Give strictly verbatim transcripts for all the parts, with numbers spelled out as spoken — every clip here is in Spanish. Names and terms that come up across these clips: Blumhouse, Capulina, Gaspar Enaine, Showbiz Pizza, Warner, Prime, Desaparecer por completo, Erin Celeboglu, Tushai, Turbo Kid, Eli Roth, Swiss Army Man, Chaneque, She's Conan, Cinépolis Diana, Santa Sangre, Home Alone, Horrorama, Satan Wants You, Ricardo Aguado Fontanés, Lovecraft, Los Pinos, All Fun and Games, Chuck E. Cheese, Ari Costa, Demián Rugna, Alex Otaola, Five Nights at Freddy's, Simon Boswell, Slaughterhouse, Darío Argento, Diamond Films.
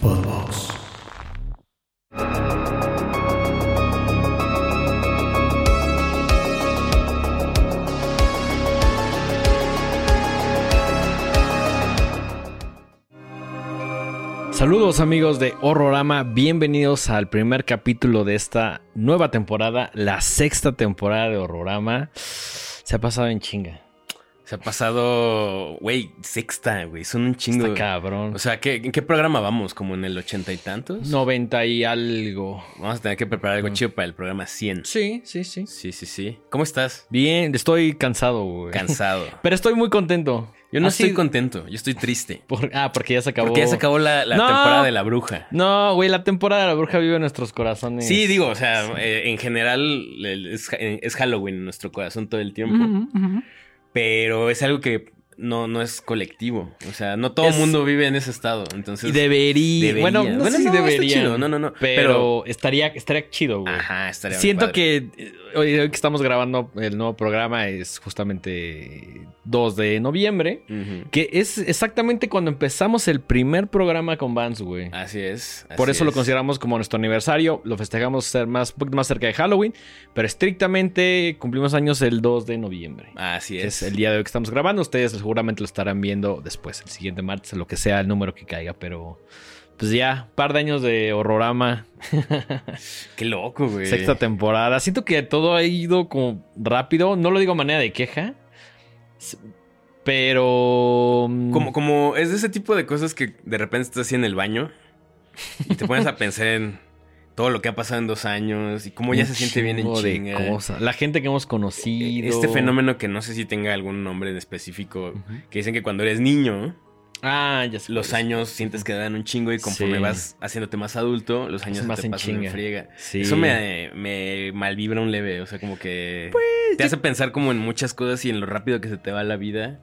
por vos. Saludos amigos de Horrorama, bienvenidos al primer capítulo de esta nueva temporada, la sexta temporada de Horrorama. Se ha pasado en chinga. Se ha pasado, güey, sexta, güey, son un chingo. Está cabrón. O sea, ¿qué, ¿en qué programa vamos? ¿Como en el ochenta y tantos? Noventa y algo. Vamos a tener que preparar algo uh. chido para el programa cien. Sí, sí, sí. Sí, sí, sí. ¿Cómo estás? Bien, estoy cansado, güey. Cansado. Pero estoy muy contento. Yo no Así... estoy contento, yo estoy triste. Por... Ah, porque ya se acabó. Porque ya se acabó la, la no, temporada de La Bruja. No, güey, la temporada de La Bruja vive en nuestros corazones. Sí, digo, o sea, sí. eh, en general es, es Halloween en nuestro corazón todo el tiempo. Uh-huh, uh-huh. Pero es algo que no, no es colectivo. O sea, no todo el mundo vive en ese estado. Entonces, y debería. debería. Bueno, no, bueno, sé si no debería. Chido. No, no, no. Pero, pero estaría, estaría chido, güey. Ajá, estaría chido. Siento que hoy, hoy que estamos grabando el nuevo programa es justamente dos de noviembre. Uh-huh. Que es exactamente cuando empezamos el primer programa con Vans, güey. Así es. Así Por eso es. Lo consideramos como nuestro aniversario. Lo festejamos ser más, un poquito más cerca de Halloween. Pero estrictamente cumplimos años el dos de noviembre. Así es. Que es el día de hoy que estamos grabando. Ustedes seguramente lo estarán viendo después, el siguiente martes, lo que sea el número que caiga, pero pues ya, par de años de Horrorama. Qué loco, güey. Sexta temporada. Siento que todo ha ido como rápido. No lo digo a manera de queja, pero... Como, como es de ese tipo de cosas que de repente estás así en el baño y te pones a pensar en todo lo que ha pasado en dos años y cómo ya se siente bien en chinga. Cosa. La gente que hemos conocido. Este fenómeno que no sé si tenga algún nombre en específico, uh-huh. que dicen que cuando eres niño, ah, ya sé los años sientes que dan un chingo y conforme sí. vas haciéndote más adulto, los años se más te en pasan chinga. En friega. Sí. Eso me, me malvibra un leve, o sea, como que pues, te yo... hace pensar como en muchas cosas y en lo rápido que se te va la vida.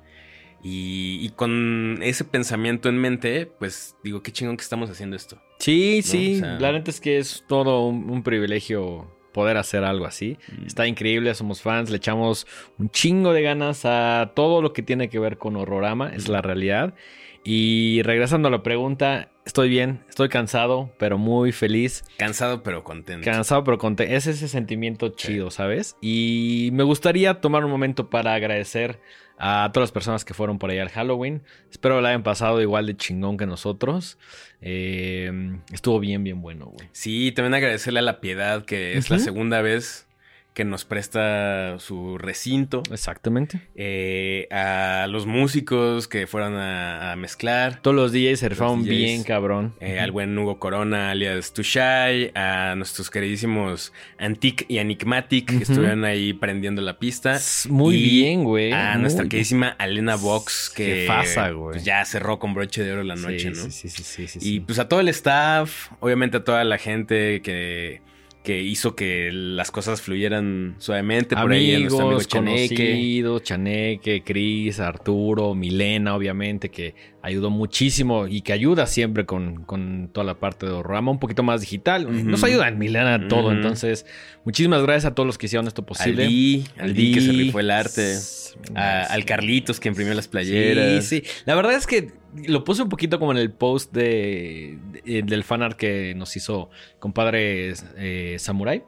Y, y con ese pensamiento en mente, pues digo, qué chingón que estamos haciendo esto. Sí, ¿no? sí. O sea, la neta es que es todo un, un privilegio poder hacer algo así. Mm. Está increíble, somos fans, le echamos un chingo de ganas a todo lo que tiene que ver con Horrorama, mm. es la realidad. Y regresando a la pregunta, estoy bien, estoy cansado, pero muy feliz. Cansado, pero contento. Cansado, pero contento. Es ese sentimiento chido, sí. ¿sabes? Y me gustaría tomar un momento para agradecer a todas las personas que fueron por allá al Halloween. Espero la hayan pasado igual de chingón que nosotros. Eh, estuvo bien, bien bueno, güey. Sí, también agradecerle a La Piedad, que es uh-huh. la segunda vez que nos presta su recinto. Exactamente. Eh, a los músicos que fueron a, a mezclar. Todos los D Js se rifaron bien, cabrón. Eh, uh-huh. Al buen Hugo Corona, alias Tushai. A nuestros queridísimos Antic y Enigmatic, uh-huh. que estuvieron ahí prendiendo la pista. Muy y bien, güey. A Muy nuestra queridísima Alena Vox, que pasa, pues, ya cerró con broche de oro la noche, sí, ¿no? Sí, sí, sí, sí, sí. Y sí. pues a todo el staff, obviamente a toda la gente que... que hizo que las cosas fluyeran suavemente. Por Amigos, ahí nuestro amigo Chaneque. Conocido, Chaneque, Cris, Arturo, Milena, obviamente, que ayudó muchísimo y que ayuda siempre con, con toda la parte de Horrorama, un poquito más digital. Uh-huh. Nos ayuda en Milena uh-huh. todo. Entonces, muchísimas gracias a todos los que hicieron esto posible. Al Di, al Di que se rifó el arte. S- a, sí. Al Carlitos que imprimió las playeras. Sí, sí. La verdad es que lo puse un poquito como en el post de, de, del fanart que nos hizo compadre eh, Samurai,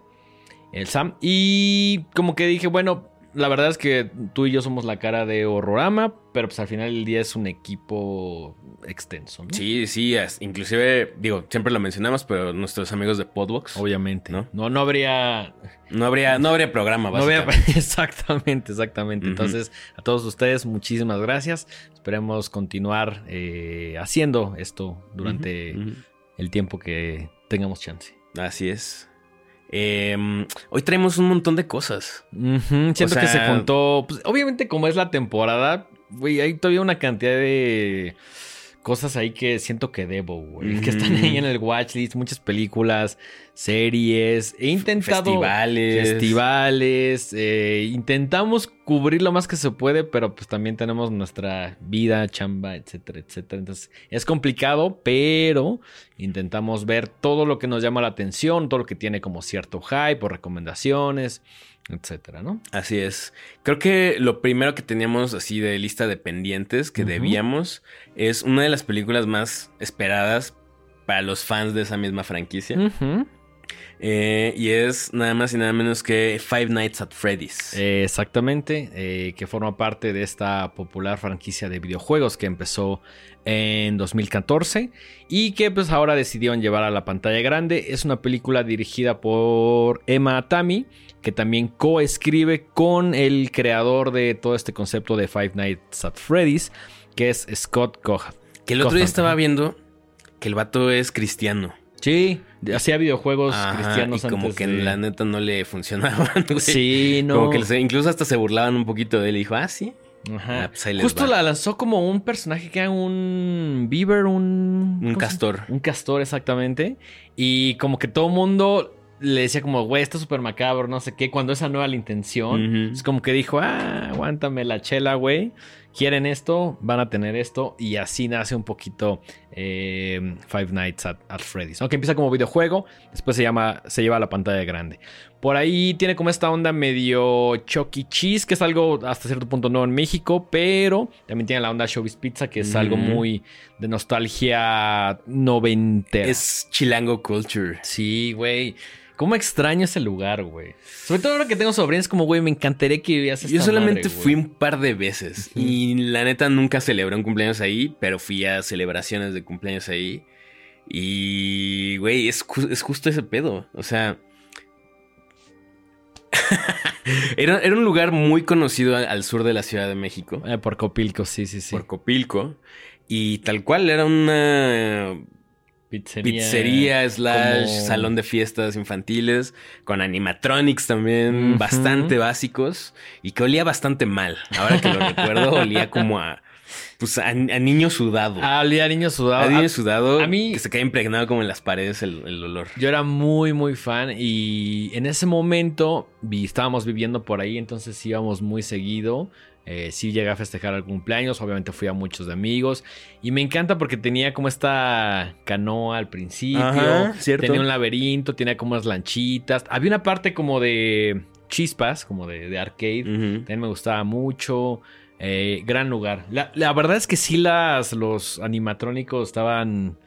el Sam. Y como que dije, bueno, la verdad es que tú y yo somos la cara de Horrorama, pero pues al final del día es un equipo extenso, ¿no? Sí, sí, inclusive, digo, siempre lo mencionamos, pero nuestros amigos de Podbox. Obviamente, ¿no? No, no habría... No habría, no habría programa, básicamente. No habría... Exactamente, exactamente. Uh-huh. Entonces, a todos ustedes, muchísimas gracias. Esperemos continuar eh, haciendo esto durante uh-huh. el tiempo que tengamos chance. Así es. Eh, hoy traemos un montón de cosas. Uh-huh. Siento o sea, que se juntó... Pues, obviamente, como es la temporada, güey, hay todavía una cantidad de cosas ahí que siento que debo, güey. Mm-hmm. Que están ahí en el watchlist. Muchas películas, series. He intentado... Festivales. Festivales. Eh, intentamos cubrir lo más que se puede, pero pues también tenemos nuestra vida, chamba, etcétera, etcétera. Entonces, es complicado, pero intentamos ver todo lo que nos llama la atención, todo lo que tiene como cierto hype o recomendaciones, etcétera, ¿no? Así es. Creo que lo primero que teníamos así de lista de pendientes que uh-huh. debíamos es una de las películas más esperadas para los fans de esa misma franquicia. Uh-huh. Eh, y es nada más y nada menos que Five Nights at Freddy's. Eh, exactamente, eh, que forma parte de esta popular franquicia de videojuegos que empezó en dos mil catorce y que pues ahora decidieron llevar a la pantalla grande. Es una película dirigida por Emma Tammi, que también coescribe con el creador de todo este concepto de Five Nights at Freddy's, que es Scott Cawthon. Que el otro Cawthon. día estaba viendo que el vato es cristiano. Sí, hacía videojuegos Ajá, cristianos y como antes que de... la neta no le funcionaban, güey. Sí, no. Como que se, incluso hasta se burlaban un poquito de él y dijo, ah, sí. Ajá. Ah, pues justo va. La lanzó como un personaje que era un beaver, un... Un castor. Un castor, exactamente. Y como que todo mundo le decía como, güey, está súper macabro, no sé qué. Cuando esa no era la intención, uh-huh. es como que dijo, ah, aguántame la chela, güey. Quieren esto, van a tener esto. Y así nace un poquito eh, Five Nights at, at Freddy's, ¿no? Que empieza como videojuego, después se llama, se lleva a la pantalla grande. Por ahí tiene como esta onda medio Chuck E. Cheese, que es algo hasta cierto punto nuevo en México, pero también tiene la onda Showbiz Pizza, que es mm. algo muy de nostalgia noventera. Es chilango culture. Sí, güey. ¿Cómo extraño ese lugar, güey? Sobre todo ahora que tengo sobrinos, como, güey, me encantaría que vivías esta Yo solamente madre, fui un par de veces. Uh-huh. Y la neta nunca celebré un cumpleaños ahí, pero fui a celebraciones de cumpleaños ahí. Y, güey, es, es justo ese pedo. O sea... era, era un lugar muy conocido al, al sur de la Ciudad de México. Eh, por Copilco, sí, sí, sí. Por Copilco. Y tal cual, era una... Pizzería, pizzería slash como... salón de fiestas infantiles con animatronics también uh-huh. bastante básicos y que olía bastante mal. Ahora que lo recuerdo, olía como a pues a, a niño sudado. Ah, olía a niño sudado. A niño sudado. A mí que se queda impregnado como en las paredes el, el olor. Yo era muy muy fan y en ese momento vi, estábamos viviendo por ahí, entonces íbamos muy seguido. Eh, sí llegué a festejar el cumpleaños, obviamente fui a muchos de amigos. Y me encanta porque tenía como esta canoa al principio. Ajá, tenía un laberinto, tenía como unas lanchitas. Había una parte como de chispas, como de, de arcade. Uh-huh. También me gustaba mucho. Eh, gran lugar. La, la verdad es que sí las, los animatrónicos estaban...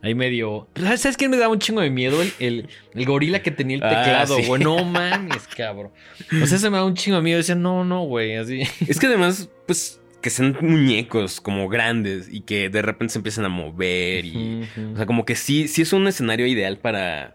Ahí medio... ¿Sabes quién me daba un chingo de miedo? El, el, el gorila que tenía el teclado, ah, sí. güey. No mames, cabrón. O sea, se me daba un chingo de miedo. Decía, no, no, güey, así. Es que además, pues, que sean muñecos como grandes y que de repente se empiezan a mover y... Uh-huh. O sea, como que sí, sí es un escenario ideal para...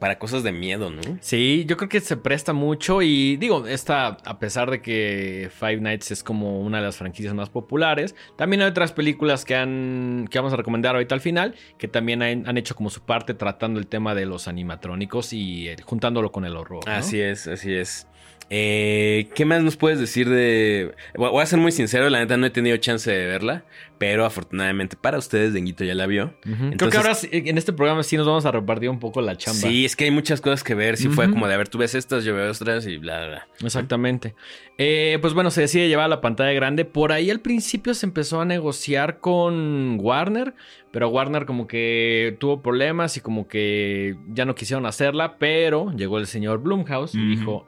para cosas de miedo, ¿no? Sí, yo creo que se presta mucho y digo, esta, a pesar de que Five Nights es como una de las franquicias más populares, también hay otras películas que han, que vamos a recomendar ahorita al final, que también han, han hecho como su parte tratando el tema de los animatrónicos y eh, juntándolo con el horror, ¿no? Así es, así es. Eh, ¿Qué más nos puedes decir de...? Voy a ser muy sincero, la neta no he tenido chance de verla, pero afortunadamente para ustedes, Denguito ya la vio. Uh-huh. Entonces, creo que ahora en este programa sí nos vamos a repartir un poco la chamba. Sí, es que hay muchas cosas que ver. Sí uh-huh. fue como de, a ver, tú ves estas, yo veo otras y bla, bla, bla. Exactamente. Eh, pues bueno, se decide llevar a la pantalla grande. Por ahí al principio se empezó a negociar con Warner, pero Warner como que tuvo problemas y como que ya no quisieron hacerla, pero llegó el señor Blumhouse uh-huh. y dijo...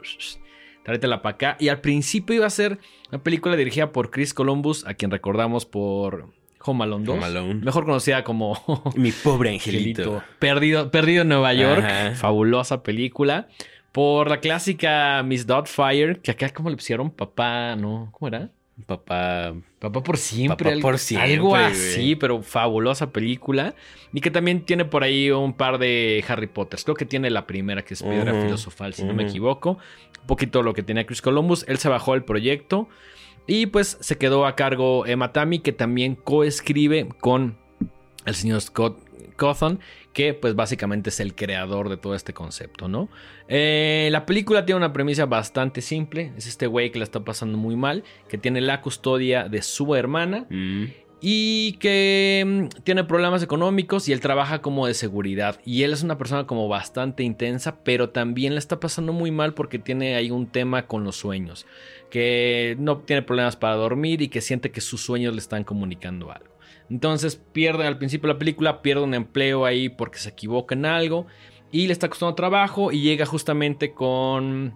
Tráetela para acá. Y al principio iba a ser una película dirigida por Chris Columbus, a quien recordamos por Home Alone dos. Home Alone. Mejor conocida como... Mi pobre angelito. angelito. Perdido, perdido en Nueva York. Ajá. Fabulosa película. Por la clásica miss Doubtfire, que acá como le pusieron papá, ¿no? ¿Cómo era? Papá... Papá por siempre. Papá algo, por siempre. Algo así, pero fabulosa película. Y que también tiene por ahí un par de Harry Potter. Creo que tiene la primera, que es Piedra uh-huh. Filosofal, si uh-huh. no me equivoco. Un poquito lo que tenía Chris Columbus. Él se bajó del proyecto. Y pues se quedó a cargo Emma Tammi, que también coescribe con el señor Scott Cawthon, que pues básicamente es el creador de todo este concepto, ¿no? Eh, la película tiene una premisa bastante simple. Es este güey que la está pasando muy mal, que tiene la custodia de su hermana mm. y que tiene problemas económicos y él trabaja como de seguridad. Y él es una persona como bastante intensa, pero también la está pasando muy mal porque tiene ahí un tema con los sueños, que no tiene problemas para dormir y que siente que sus sueños le están comunicando algo. Entonces pierde al principio de la película, pierde un empleo ahí porque se equivoca en algo y le está costando trabajo y llega justamente con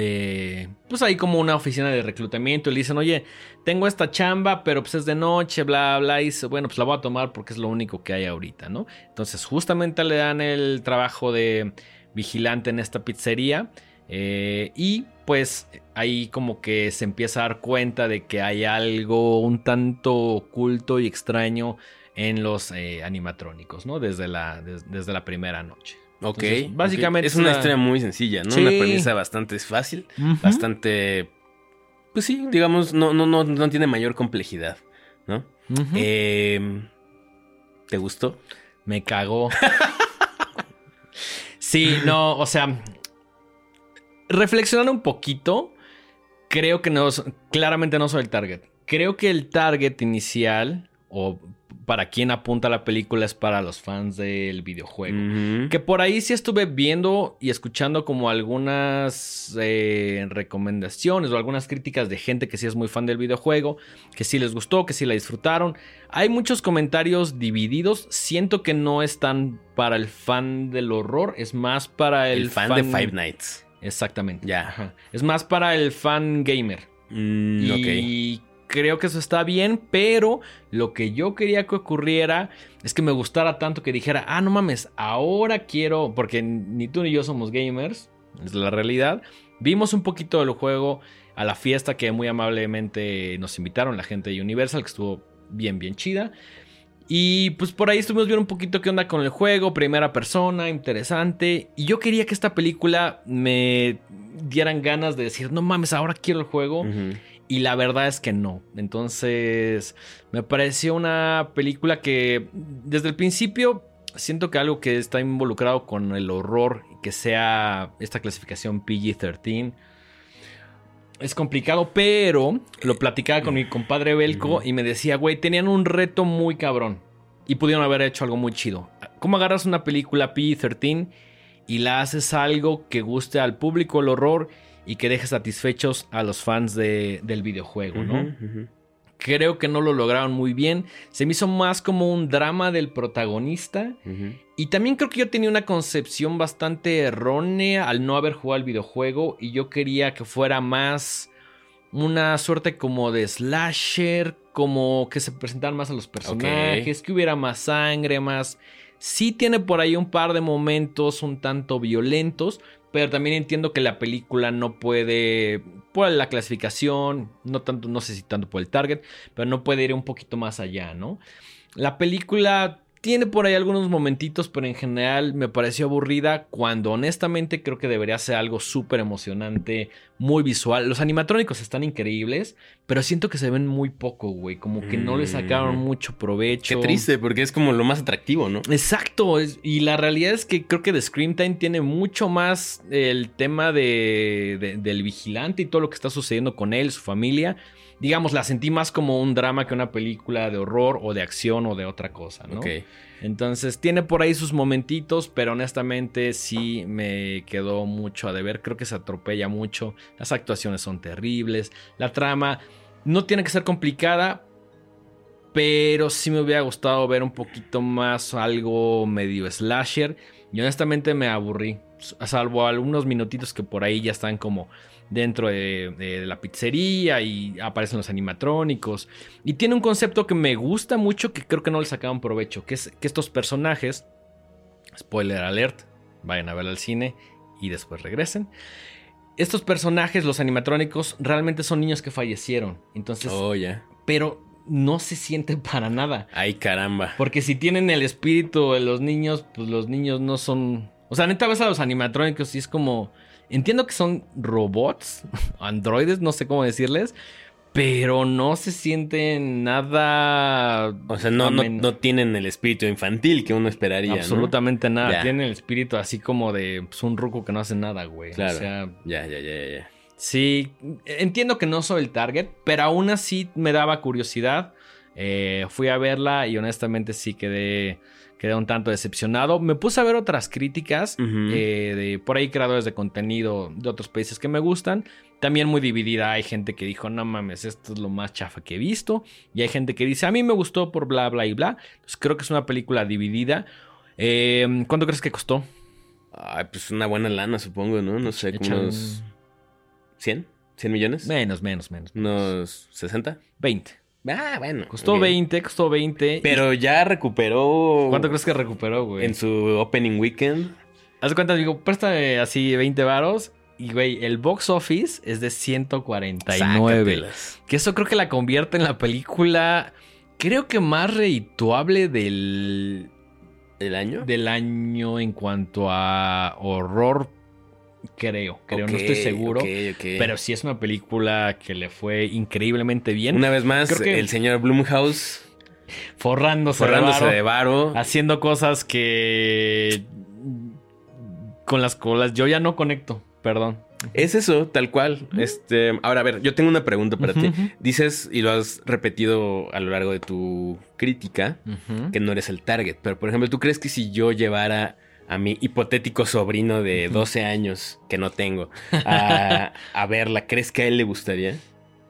Eh, pues hay como una oficina de reclutamiento y le dicen, oye, tengo esta chamba, pero pues es de noche, bla, bla, y dice, bueno, pues la voy a tomar porque es lo único que hay ahorita, ¿no? Entonces justamente le dan el trabajo de vigilante en esta pizzería, eh, y pues ahí como que se empieza a dar cuenta de que hay algo un tanto oculto y extraño en los eh, animatrónicos, ¿no? Desde la, des, desde la primera noche. Ok. Entonces, básicamente. Okay. Es una, una historia muy sencilla, ¿no? Sí. Una premisa bastante fácil, uh-huh. bastante. Pues sí, digamos, no, no, no, no tiene mayor complejidad, ¿no? Uh-huh. Eh, ¿Te gustó? Me cagó. Sí, no, o sea. Reflexionando un poquito, creo que no. Claramente no soy el target. Creo que el target inicial, o para quien apunta la película, es para los fans del videojuego. Uh-huh. Que por ahí sí estuve viendo y escuchando como algunas eh, recomendaciones o algunas críticas de gente que sí es muy fan del videojuego, que sí les gustó, que sí la disfrutaron. Hay muchos comentarios divididos. Siento que no es tan para el fan del horror, es más para el, el fan, fan de Five Nights. Exactamente. Ya. Yeah. Es más para el fan gamer. Mm, y... Okay. Creo que eso está bien, pero lo que yo quería que ocurriera es que me gustara tanto que dijera, ah, no mames, ahora quiero, porque ni tú ni yo somos gamers, es la realidad. Vimos un poquito del juego a la fiesta que muy amablemente nos invitaron la gente de Universal, que estuvo bien, bien chida. Y pues por ahí estuvimos viendo un poquito qué onda con el juego, primera persona, interesante. Y yo quería que esta película me dieran ganas de decir, no mames, ahora quiero el juego. Uh-huh. Y la verdad es que no. Entonces, me pareció una película que desde el principio siento que algo que está involucrado con el horror, que sea esta clasificación P G trece, es complicado, pero lo platicaba con mi compadre Belco y me decía, güey, tenían un reto muy cabrón y pudieron haber hecho algo muy chido. ¿Cómo agarras una película P G trece y la haces algo que guste al público el horror y que deje satisfechos a los fans de, del videojuego, ¿no? Uh-huh, uh-huh. Creo que no lo lograron muy bien. Se me hizo más como un drama del protagonista. Uh-huh. Y también creo que yo tenía una concepción bastante errónea al no haber jugado al videojuego. Y yo quería que fuera más una suerte como de slasher, como que se presentaran más a los personajes, okay, que hubiera más sangre, más... Sí tiene por ahí un par de momentos un tanto violentos, pero también entiendo que la película no puede, por la clasificación, no tanto, no sé si tanto por el target, pero no puede ir un poquito más allá, ¿no? La película tiene por ahí algunos momentitos, pero en general me pareció aburrida, cuando honestamente creo que debería ser algo súper emocionante, muy visual. Los animatrónicos están increíbles, pero siento que se ven muy poco, güey. Como que mm. no le sacaron mucho provecho. Qué triste, porque es como lo más atractivo, ¿no? Exacto. Es, y la realidad es que creo que The Scream Time tiene mucho más el tema de, de, del vigilante y todo lo que está sucediendo con él, su familia. Digamos, la sentí más como un drama que una película de horror o de acción o de otra cosa, ¿no? Okay. Entonces, tiene por ahí sus momentitos, pero honestamente sí me quedó mucho a deber. Creo que se atropella mucho. Las actuaciones son terribles. La trama no tiene que ser complicada, pero sí me hubiera gustado ver un poquito más algo medio slasher. Y honestamente me aburrí, salvo algunos minutitos que por ahí ya están como... dentro de, de, de la pizzería y aparecen los animatrónicos. Y tiene un concepto que me gusta mucho, que creo que no le sacaban provecho, que es que estos personajes, spoiler alert, vayan a verla al cine y después regresen. Estos personajes, los animatrónicos, realmente son niños que fallecieron. Entonces, oh, yeah. Pero no se siente para nada. Ay, caramba. Porque si tienen el espíritu de los niños, pues los niños no son... O sea, neta ves a los animatrónicos y es como... Entiendo que son robots, androides, no sé cómo decirles, pero no se sienten nada... O sea, no, no, no tienen el espíritu infantil que uno esperaría, absolutamente, ¿no? Nada. Ya. Tienen el espíritu así como de pues, un ruco que no hace nada, güey. Claro. O sea, ya, ya, ya, ya, ya. Sí, entiendo que no soy el target, pero aún así me daba curiosidad. Eh, fui a verla y honestamente sí quedé... Quedé un tanto decepcionado. Me puse a ver otras críticas, uh-huh, eh, de por ahí creadores de contenido de otros países que me gustan. También muy dividida. Hay gente que dijo, no mames, esto es lo más chafa que he visto. Y hay gente que dice, a mí me gustó por bla, bla y bla. Entonces creo que es una película dividida. Eh, ¿Cuánto crees que costó? Ay, pues una buena lana, supongo, ¿no? No sé, como unos ¿cien? ¿cien millones? Menos, menos, menos. ¿Unos sesenta? veinte. Ah, bueno. Costó bien. veinte, costó veinte. Pero y... ya recuperó... ¿Cuánto crees que recuperó, güey? En su opening weekend. Haz de cuenta, digo, préstame así veinte varos. Y, güey, el box office es de ciento cuarenta y nueve. Sácatelas. Que eso creo que la convierte en la película... Creo que más redituable del... ¿Del año? Del año en cuanto a horror, creo. Creo, okay, no estoy seguro. Okay, okay. Pero sí es una película que le fue increíblemente bien. Una vez más, creo que el señor Blumhouse... Forrándose, forrándose de, varo, de varo. Haciendo cosas que... Con las colas yo ya no conecto. Perdón. Es eso, tal cual. Uh-huh. Este, ahora, a ver, yo tengo una pregunta para uh-huh, ti. Uh-huh. Dices, y lo has repetido a lo largo de tu crítica, uh-huh, que no eres el target. Pero, por ejemplo, ¿tú crees que si yo llevara a mi hipotético sobrino de doce años, que no tengo, a, a verla, ¿crees que a él le gustaría?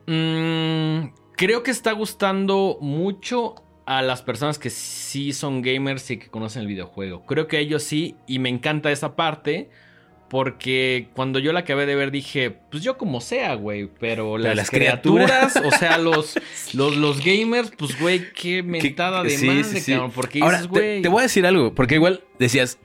Mm, creo que está gustando mucho a las personas que sí son gamers y que conocen el videojuego. Creo que a ellos sí, y me encanta esa parte... Porque cuando yo la acabé de ver dije, pues yo como sea, güey, pero las, las criaturas, criaturas, o sea, los, los, los gamers, pues, güey, qué mentada que, de sí, madre, sí, sí. Cabrón, porque ahora, dices, güey... Te, te voy a decir algo, porque igual decías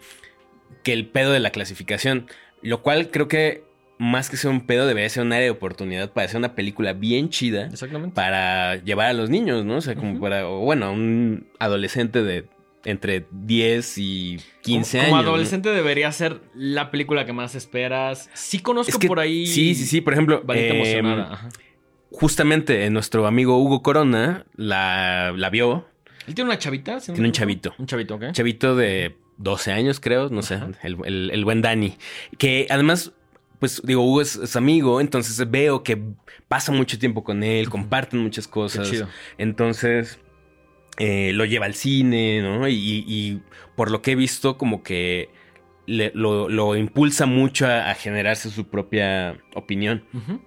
que el pedo de la clasificación, lo cual creo que más que ser un pedo debería ser un área de oportunidad para hacer una película bien chida. Exactamente. Para llevar a los niños, ¿no? O sea, como uh-huh, para, o bueno, un adolescente de... Entre diez y quince como, como años. Como adolescente, ¿no? Debería ser la película que más esperas. Sí conozco es que, por ahí... Sí, sí, sí. Por ejemplo, eh, justamente nuestro amigo Hugo Corona la, la vio. ¿Él tiene una chavita? ¿Sí? Tiene un chavito. Un chavito, ¿ok? Chavito de doce años, creo. No sé. El, el, el buen Dani. Que además... Pues digo, Hugo es, es amigo, entonces veo que pasa mucho tiempo con él. Comparten muchas cosas. Qué chido. Entonces... Eh, lo lleva al cine, ¿no? Y, y por lo que he visto, como que le, lo, lo impulsa mucho a, a generarse su propia opinión. Uh-huh.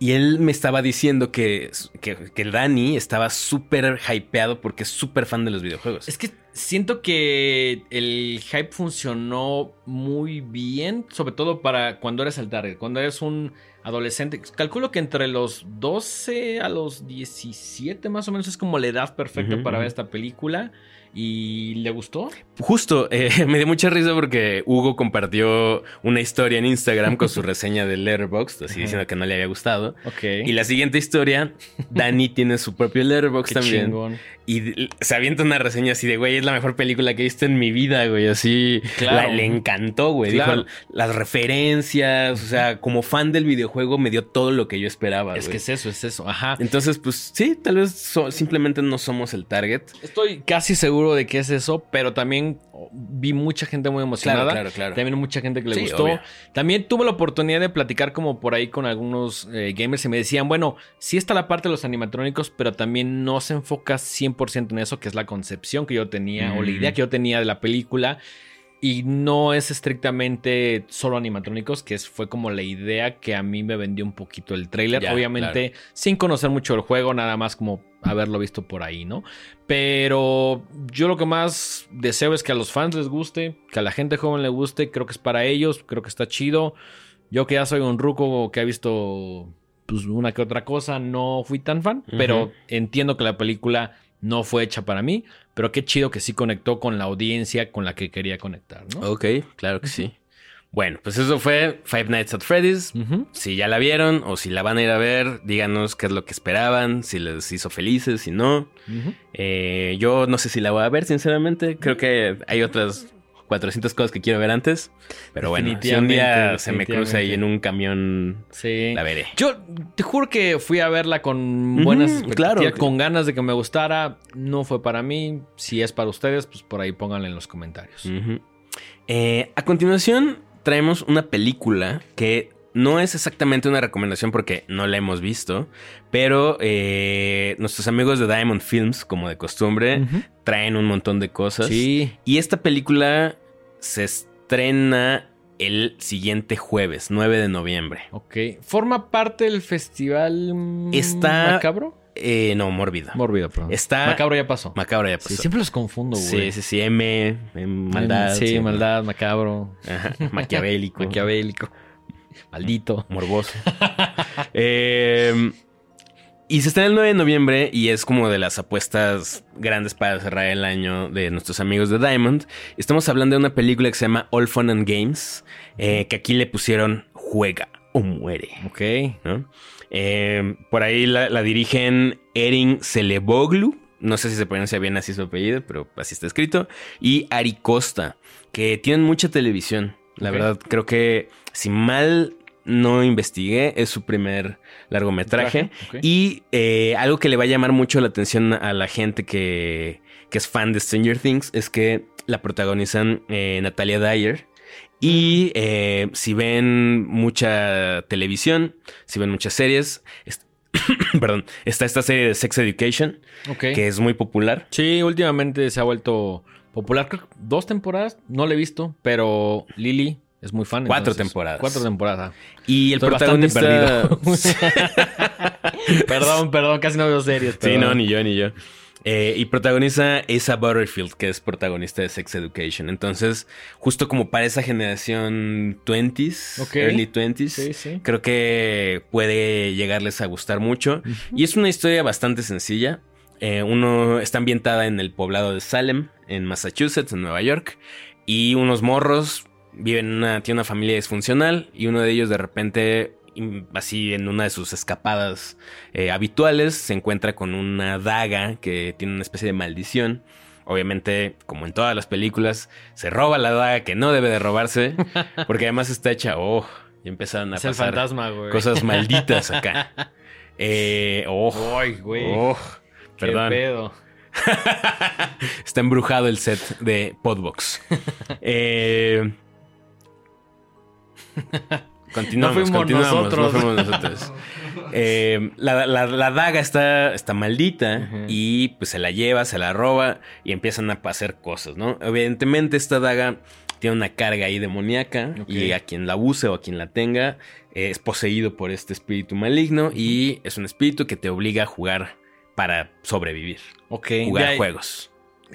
Y él me estaba diciendo que, que, que Dani estaba súper hypeado porque es súper fan de los videojuegos. Es que siento que el hype funcionó muy bien, sobre todo para cuando eres el target, cuando eres un adolescente. Calculo que entre los doce a los diecisiete más o menos es como la edad perfecta uh-huh, para ver esta película. ¿Y le gustó? Justo, eh, me dio mucha risa porque Hugo compartió una historia en Instagram con su reseña de Letterboxd, así uh-huh, diciendo que no le había gustado. Okay. Y la siguiente historia, Dani tiene su propio Letterboxd también. Chingón. Y se avienta una reseña así de, güey, es la mejor película que he visto en mi vida, güey. Así, claro. la, le encantó, güey. Claro. Dijo las referencias, o sea, como fan del videojuego me dio todo lo que yo esperaba, güey. Es que es eso, es eso, ajá. Entonces, pues sí, tal vez so- simplemente no somos el target. Estoy casi seguro de que es eso, pero también vi mucha gente muy emocionada. Claro, claro, claro. También mucha gente que le sí, gustó. Obvio. También tuve la oportunidad de platicar como por ahí con algunos eh, gamers y me decían, bueno, sí está la parte de los animatrónicos, pero también no se enfoca cien por ciento en eso, que es la concepción que yo tenía mm. o la idea que yo tenía de la película. Y no es estrictamente solo animatrónicos, que fue como la idea que a mí me vendió un poquito el tráiler. Obviamente, claro. Sin conocer mucho el juego, nada más como haberlo visto por ahí, ¿no? Pero yo lo que más deseo es que a los fans les guste, que a la gente joven le guste. Creo que es para ellos, creo que está chido. Yo que ya soy un ruco que ha visto pues, una que otra cosa, no fui tan fan. Uh-huh. Pero entiendo que la película... No fue hecha para mí, pero qué chido que sí conectó con la audiencia con la que quería conectar, ¿no? Ok, claro que uh-huh. sí. Bueno, pues eso fue Five Nights at Freddy's. Uh-huh. Si ya la vieron o si la van a ir a ver, díganos qué es lo que esperaban, si les hizo felices, si no. Uh-huh. Eh, yo no sé si la voy a ver, sinceramente. Creo que hay otras cuatrocientas cosas que quiero ver antes. Pero bueno, si un día se me cruza ahí en un camión, sí. la veré. Yo te juro que fui a verla con buenas mm-hmm, claro. con ganas de que me gustara. No fue para mí. Si es para ustedes, pues por ahí pónganle en los comentarios. Uh-huh. Eh, a continuación traemos una película que no es exactamente una recomendación porque no la hemos visto. Pero eh, nuestros amigos de Diamond Films, como de costumbre, uh-huh. traen un montón de cosas. Sí. Y esta película se estrena el siguiente jueves, nueve de noviembre. Ok. ¿Forma parte del festival Está... Macabro? Eh, no, Mórbido. Mórbido, perdón. Está... Macabro ya pasó. Macabro ya pasó. Sí, siempre los confundo, güey. Sí, sí, sí. M, M maldad. M, sí, sí, maldad, macabro. Ajá. Maquiavélico. Maquiavélico. Maldito. Morboso. eh, y se estrena el nueve de noviembre y es como de las apuestas grandes para cerrar el año de nuestros amigos de Diamond. Estamos hablando de una película que se llama All Fun and Games, eh, que aquí le pusieron Juega o Muere. Ok. ¿No? Eh, por ahí la, la dirigen Erin Celeboglu. No sé si se pronuncia bien así su apellido, pero así está escrito. Y Ari Costa, que tienen mucha televisión. La okay. verdad, creo que, si mal no investigué, es su primer largometraje. Okay. Y eh, algo que le va a llamar mucho la atención a la gente que, que es fan de Stranger Things es que la protagonizan eh, Natalia Dyer. Y eh, si ven mucha televisión, si ven muchas series... Perdón, está esta serie de Sex Education, okay. que es muy popular. Sí, últimamente se ha vuelto popular. Creo que dos temporadas, no la he visto, pero Lily es muy fan. Cuatro entonces, temporadas. Cuatro temporadas. Y el Estoy protagonista... perdido. perdón, perdón, casi no veo series. Perdón. Sí, no, ni yo, ni yo. Eh, y protagoniza Asa Butterfield, que es protagonista de Sex Education. Entonces, justo como para esa generación twenties, okay. early twenties, sí, sí. creo que puede llegarles a gustar mucho. Uh-huh. Y es una historia bastante sencilla. Eh, uno está ambientada en el poblado de Salem, en Massachusetts, en Nueva York. Y unos morros viven en una, tiene una familia disfuncional y uno de ellos de repente... así en una de sus escapadas eh, habituales, se encuentra con una daga que tiene una especie de maldición. Obviamente, como en todas las películas, se roba la daga que no debe de robarse, porque además está hecha, oh, y empiezan a es pasar el fantasma, güey. Cosas malditas acá. Eh, oh, Ay, güey. oh, perdón. Qué pedo. Está embrujado el set de Podbox. Eh... Continuamos, no fuimos nosotros. No fuimos nosotros. Eh, la, la, la daga está, está maldita uh-huh. y pues se la lleva, se la roba y empiezan a hacer cosas, ¿no? Evidentemente esta daga tiene una carga ahí demoníaca okay. y a quien la use o a quien la tenga eh, es poseído por este espíritu maligno y es un espíritu que te obliga a jugar para sobrevivir. Ok. Jugar juegos.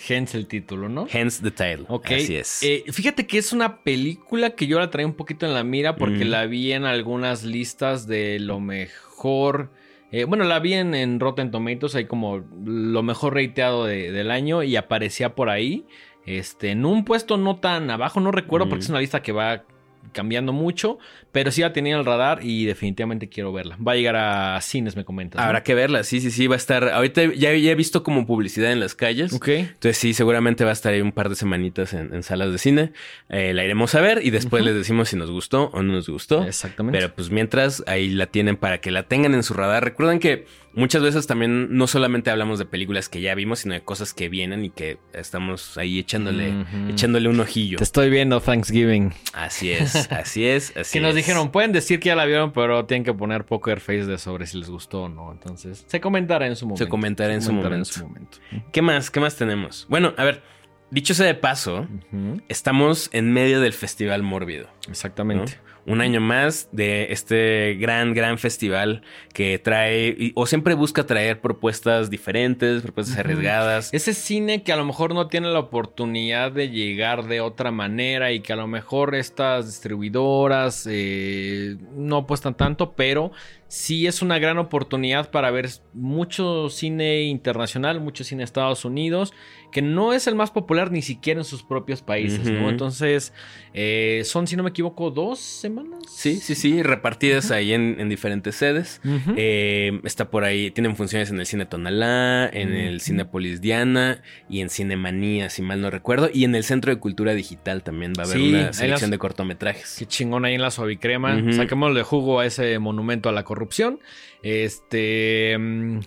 Hence el título, ¿no? Hence the title. Okay. Así es. Eh, fíjate que es una película que yo la traía un poquito en la mira porque mm. la vi en algunas listas de lo mejor. Eh, bueno, la vi en, en Rotten Tomatoes, ahí como lo mejor rateado de, del año y aparecía por ahí. Este, en un puesto no tan abajo, no recuerdo mm. porque es una lista que va cambiando mucho, pero sí la tenía en el radar y definitivamente quiero verla. Va a llegar a cines, me comentas. Habrá ¿no? que verla, sí, sí, sí, va a estar... Ahorita ya, ya he visto como publicidad en las calles. Ok. Entonces sí, seguramente va a estar ahí un par de semanitas en, en salas de cine. Eh, la iremos a ver y después uh-huh. les decimos si nos gustó o no nos gustó. Exactamente. Pero pues mientras, ahí la tienen para que la tengan en su radar. Recuerden que muchas veces también no solamente hablamos de películas que ya vimos, sino de cosas que vienen y que estamos ahí echándole, uh-huh. echándole un ojillo. Te estoy viendo Thanksgiving. Así es. Así es, así Que nos es. dijeron, pueden decir que ya la vieron, pero tienen que poner Poker Face de sobre si les gustó o no. Entonces, se comentará en su momento. Se comentará en, se comentará en, su, momento. en su momento. ¿Qué más? ¿Qué más tenemos? Bueno, a ver, dicho sea de paso, uh-huh. estamos en medio del Festival Mórbido. Exactamente. ¿No? Un año más de este gran, gran festival que trae, o siempre busca traer propuestas diferentes, propuestas arriesgadas. Ese cine que a lo mejor no tiene la oportunidad de llegar de otra manera y que a lo mejor estas distribuidoras eh, no apuestan tanto, pero sí es una gran oportunidad para ver mucho cine internacional, mucho cine de Estados Unidos, que no es el más popular ni siquiera en sus propios países, uh-huh. ¿no? Entonces, eh, son, si no me equivoco, dos... Sí, sí, sí, repartidas uh-huh. ahí en, en diferentes sedes. Uh-huh. Eh, está por ahí, tienen funciones en el Cine Tonalá, en uh-huh. el Cinépolis Diana y en Cinemanía, si mal no recuerdo. Y en el Centro de Cultura Digital también va a haber sí, una selección las... de cortometrajes. Qué chingón ahí en la Suavicrema. Uh-huh. Saquémosle jugo a ese monumento a la corrupción. Este,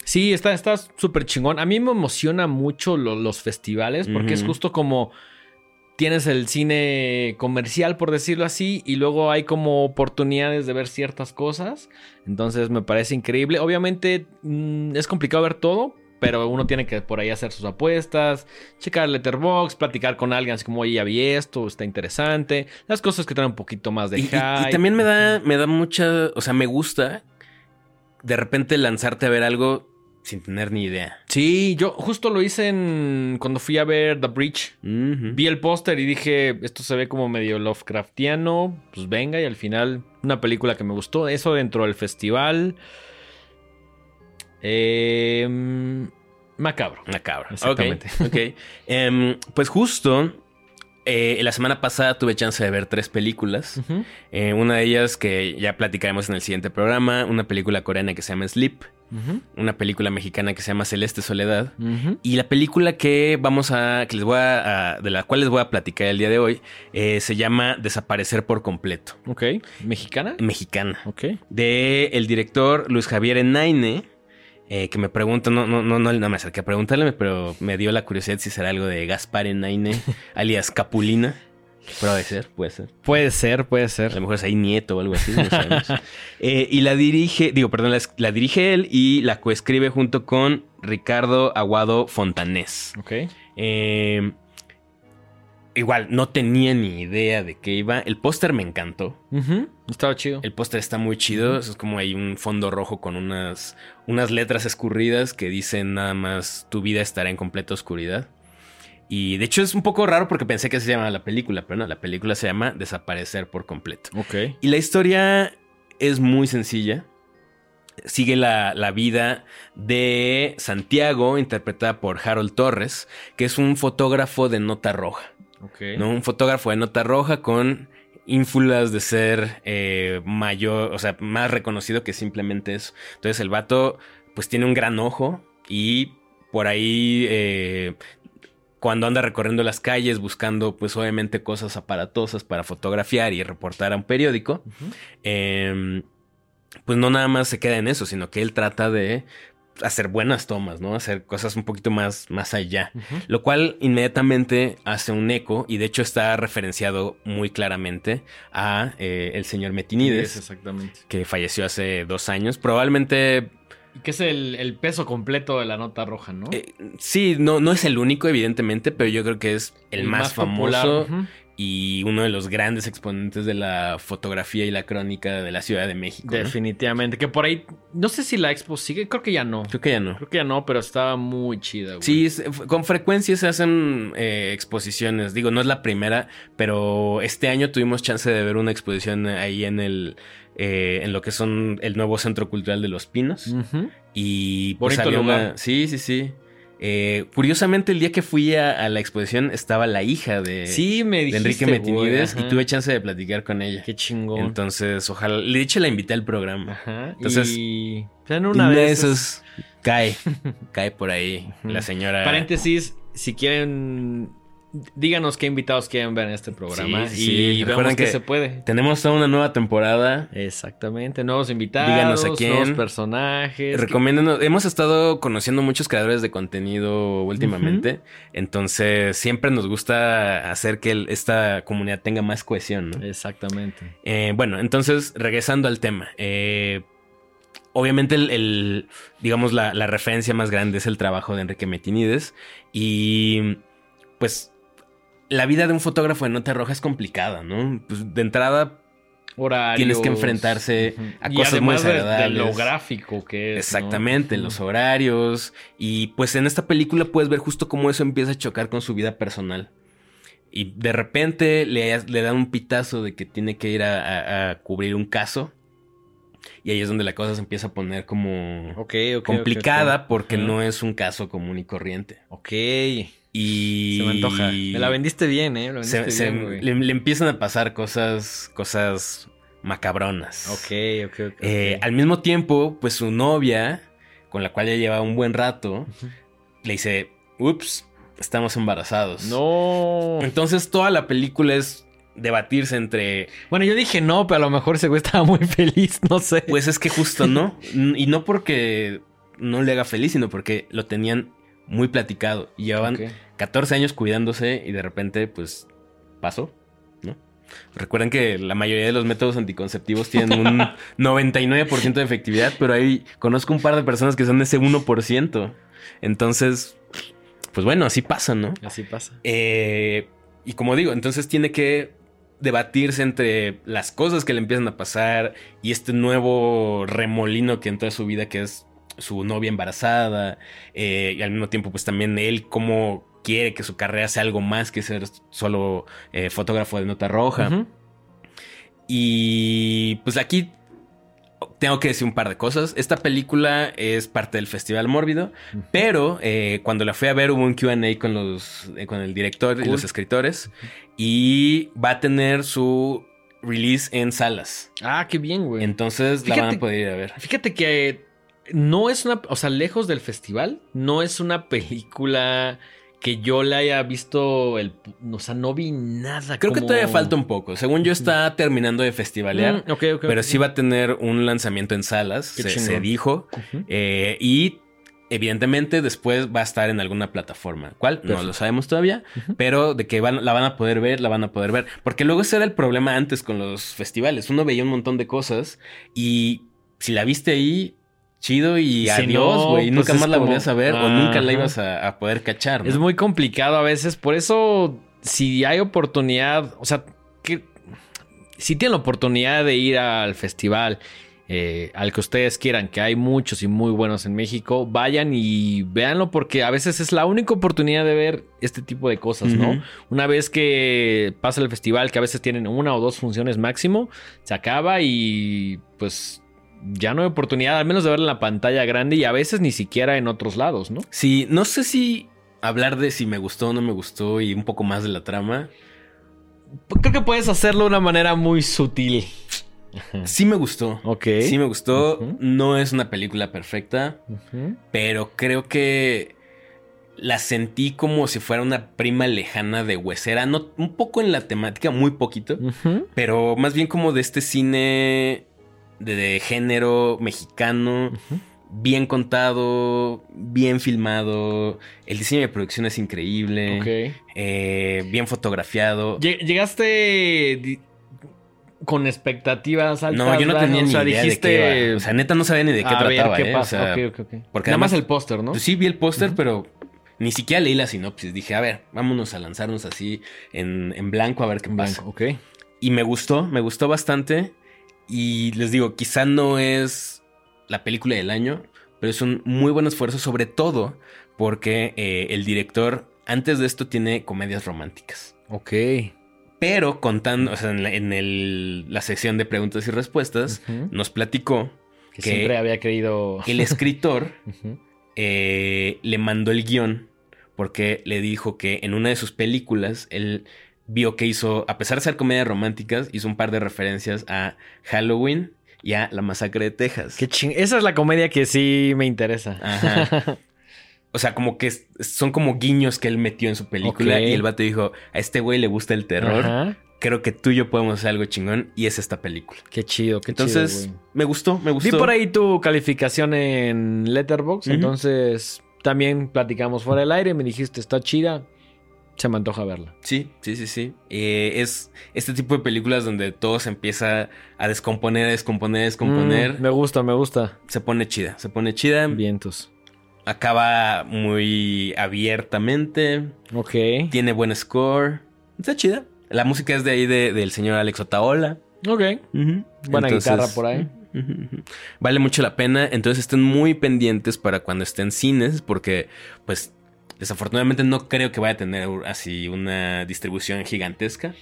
sí, está está súper chingón. A mí me emociona mucho lo, los festivales porque uh-huh. es justo como... Tienes el cine comercial, por decirlo así, y luego hay como oportunidades de ver ciertas cosas. Entonces me parece increíble. Obviamente mmm, es complicado ver todo, pero uno tiene que por ahí hacer sus apuestas, checar Letterboxd, platicar con alguien así como, oye, ya vi esto, está interesante. Las cosas que traen un poquito más de hype. Y, y, y también me da, me da mucha... O sea, me gusta de repente lanzarte a ver algo... sin tener ni idea. Sí, yo justo lo hice en... cuando fui a ver The Bridge. Uh-huh. Vi el póster y dije, esto se ve como medio Lovecraftiano. Pues venga, y al final una película que me gustó. Eso dentro del festival. Eh, macabro. Macabro, exactamente. Ok, okay. Eh, pues justo... Eh, la semana pasada tuve chance de ver tres películas. Uh-huh. Eh, una de ellas que ya platicaremos en el siguiente programa. Una película coreana que se llama Sleep. Uh-huh. Una película mexicana que se llama Celeste Soledad. Uh-huh. Y la película que vamos a... Que les voy a, a de la cual les voy a platicar el día de hoy. Eh, se llama Desaparecer por completo. Ok. ¿Mexicana? Mexicana. Ok. De el director Luis Javier Enaine. Eh, que me pregunto, no, no, no, no, no me acerqué a preguntarle, pero me dio la curiosidad si será algo de Gaspar Enaine, alias Capulina. Puede ser, puede ser. Puede ser, puede ser. A lo mejor es ahí Nieto o algo así, no sabemos. eh, y la dirige, digo, perdón, la, la dirige él y la coescribe junto con Ricardo Aguado Fontanés. Ok. Eh, igual, no tenía ni idea de qué iba. El póster me encantó. Uh-huh. Estaba chido. El póster está muy chido. Uh-huh. Es como hay un fondo rojo con unas, unas letras escurridas que dicen nada más tu vida estará en completa oscuridad. Y de hecho es un poco raro porque pensé que se llamaba la película, pero no, la película se llama Desaparecer por completo. Ok. Y la historia es muy sencilla. Sigue la, la vida de Santiago, interpretada por Harold Torres, que es un fotógrafo de nota roja. Okay. ¿No? Un fotógrafo de nota roja con ínfulas de ser eh, mayor, o sea, más reconocido que simplemente eso. Entonces el vato pues tiene un gran ojo y por ahí eh, cuando anda recorriendo las calles buscando pues obviamente cosas aparatosas para fotografiar y reportar a un periódico, uh-huh. eh, pues no nada más se queda en eso, sino que él trata de... hacer buenas tomas, ¿no? Hacer cosas un poquito más, más allá. Uh-huh. Lo cual inmediatamente hace un eco y de hecho está referenciado muy claramente a eh, el señor Metinides. Sí, exactamente. Que falleció hace dos años. Probablemente... Que es el, el peso completo de la nota roja, ¿no? Eh, sí, no, no es el único, evidentemente, pero yo creo que es el, el más, más famoso. Popular. Y uno de los grandes exponentes de la fotografía y la crónica de la Ciudad de México. Definitivamente. ¿No? Que por ahí... No sé si la expo sigue. Creo que ya no. Creo que ya no. Creo que ya no, pero estaba muy chida, güey. Sí, es, con frecuencia se hacen eh, exposiciones. Digo, no es la primera, pero este año tuvimos chance de ver una exposición ahí en el... Eh, en lo que son el nuevo Centro Cultural de Los Pinos. Uh-huh. Y... Pues, bonito lugar. Una... Sí, sí, sí. Eh, curiosamente el día que fui a, a la exposición estaba la hija de, sí, me dijiste, de Enrique Metinides, boy, y tuve chance de platicar con ella. Qué chingón. Entonces, ojalá, de hecho la invité al programa. Ajá. Entonces, y en una de esas cae, cae por ahí la señora. Paréntesis, si quieren, díganos qué invitados quieren ver en este programa. Sí, sí, y sí. Recuerden que, que se puede. Tenemos toda una nueva temporada. Exactamente. Nuevos invitados. Díganos a quién. Nuevos personajes. Recomiéndanos. Que... Hemos estado conociendo muchos creadores de contenido últimamente. Uh-huh. Entonces, siempre nos gusta hacer que el, esta comunidad tenga más cohesión, ¿no? Exactamente. Eh, bueno, entonces, regresando al tema. Eh... Obviamente, el, el digamos, la, la referencia más grande es el trabajo de Enrique Metinides. Y, pues... La vida de un fotógrafo de nota roja es complicada, ¿no? Pues de entrada, horarios, tienes que enfrentarse uh-huh. a cosas y muy desagradables. De lo gráfico que es. Exactamente, ¿no? Los horarios. Y pues en esta película puedes ver justo cómo eso empieza a chocar con su vida personal. Y de repente le, le dan un pitazo de que tiene que ir a, a, a cubrir un caso. Y ahí es donde la cosa se empieza a poner como okay, okay, complicada okay, okay. porque uh-huh. no es un caso común y corriente. Ok. Y... Se me antoja. Me la vendiste bien, ¿eh? Me la vendiste se, bien, se, le, le empiezan a pasar cosas... Cosas macabronas. Ok, ok, ok. Eh, okay. Al mismo tiempo, pues su novia... Con la cual ya llevaba un buen rato... Uh-huh. Le dice... Ups, estamos embarazados. ¡No! Entonces toda la película es... Debatirse entre... Bueno, yo dije no, pero a lo mejor ese güey estaba muy feliz. No sé. Pues es que justo no. Y no porque no le haga feliz, sino porque lo tenían... Muy platicado. Y llevaban okay. catorce años cuidándose y de repente, pues, pasó, ¿no? Recuerden que la mayoría de los métodos anticonceptivos tienen un noventa y nueve por ciento de efectividad, pero ahí conozco un par de personas que son ese uno por ciento. Entonces, pues bueno, así pasa, ¿no? Así pasa. Eh, y como digo, entonces tiene que debatirse entre las cosas que le empiezan a pasar y este nuevo remolino que entra a su vida que es... Su novia embarazada, eh, y al mismo tiempo, pues también él, cómo quiere que su carrera sea algo más que ser solo eh, fotógrafo de nota roja. Uh-huh. Y pues aquí tengo que decir un par de cosas. Esta película es parte del Festival Mórbido, uh-huh. pero eh, cuando la fui a ver hubo un Q and A con, los, eh, con el director cool. y los escritores. Uh-huh. Y va a tener su release en salas. Ah, qué bien, güey. Entonces fíjate, la van a poder ir a ver. Fíjate que no es una... O sea, lejos del festival, no es una película... que yo la haya visto, el, o sea, no vi nada. Creo como... que todavía falta un poco. Según yo está terminando de festivalear, mm, okay, okay, pero okay. sí va a tener un lanzamiento en salas, se, se dijo. Uh-huh. Eh, y evidentemente después va a estar en alguna plataforma. ¿Cuál? Perfecto. No lo sabemos todavía, uh-huh. pero de que van, la van a poder ver, la van a poder ver. Porque luego ese era el problema antes con los festivales. Uno veía un montón de cosas y si la viste ahí... chido y adiós, güey. Si no, pues nunca más como... la volvías a ver ah, o nunca la ibas a, a poder cachar, ¿no? Es muy complicado a veces. Por eso, si hay oportunidad, o sea, que si tienen la oportunidad de ir al festival, eh, al que ustedes quieran, que hay muchos y muy buenos en México, vayan y véanlo porque a veces es la única oportunidad de ver este tipo de cosas, uh-huh. ¿no? Una vez que pasa el festival, que a veces tienen una o dos funciones máximo, se acaba y pues... ya no hay oportunidad, al menos de verla en la pantalla grande y a veces ni siquiera en otros lados, ¿no? Sí, no sé si hablar de si me gustó o no me gustó y un poco más de la trama. Creo que puedes hacerlo de una manera muy sutil. Sí me gustó. Ok. Sí me gustó. Uh-huh. No es una película perfecta, uh-huh. pero creo que la sentí como si fuera una prima lejana de Huesera. No, un poco en la temática, muy poquito, uh-huh. pero más bien como de este cine... De, de género mexicano, uh-huh. bien contado, bien filmado. El diseño de producción es increíble. Okay. Eh, bien fotografiado. ¿Llegaste con expectativas altas? No, yo no tenía ¿no? ni o sea, idea dijiste... de qué iba. O sea, neta no sabía ni de qué a trataba. Ver, ¿qué pasa? Eh. O sea, okay, okay, okay. Porque nada además, más el póster, ¿no? Pues sí, vi el póster, uh-huh. pero ni siquiera leí la sinopsis. Dije, a ver, vámonos a lanzarnos así en, en blanco a ver qué blanco, pasa. Okay. Y me gustó, me gustó bastante. Y les digo, quizá no es la película del año, pero es un muy buen esfuerzo, sobre todo porque eh, el director antes de esto tiene comedias románticas. Ok. Pero contando, o sea, en la, en el, la sección de preguntas y respuestas, uh-huh. nos platicó que, que siempre había creído el escritor uh-huh. eh, le mandó el guión porque le dijo que en una de sus películas él... vio que hizo, a pesar de ser comedias románticas, hizo un par de referencias a Halloween y a La Masacre de Texas. Qué ching... Esa es la comedia que sí me interesa. Ajá. O sea, como que son como guiños que él metió en su película. Okay. Y el vato dijo, a este güey le gusta el terror. Ajá. Creo que tú y yo podemos hacer algo chingón. Y es esta película. Qué chido, qué entonces, chido. Entonces, me gustó, me gustó. Vi por ahí tu calificación en Letterboxd. Uh-huh. Entonces, también platicamos fuera del aire. Me dijiste, está chida. Se me antoja verla. Sí, sí, sí, sí. Eh, es este tipo de películas donde todo se empieza a descomponer, a descomponer, a descomponer. Mm, me gusta, me gusta. Se pone chida, se pone chida. Vientos. Acaba muy abiertamente. Ok. Tiene buen score. Está chida. La música es de ahí de, del señor Alex Otaola. Ok. Uh-huh. Buena entonces, guitarra por ahí. Uh-huh, uh-huh. Vale mucho la pena. Entonces estén muy pendientes para cuando estén cines porque pues... desafortunadamente no creo que vaya a tener así una distribución gigantesca.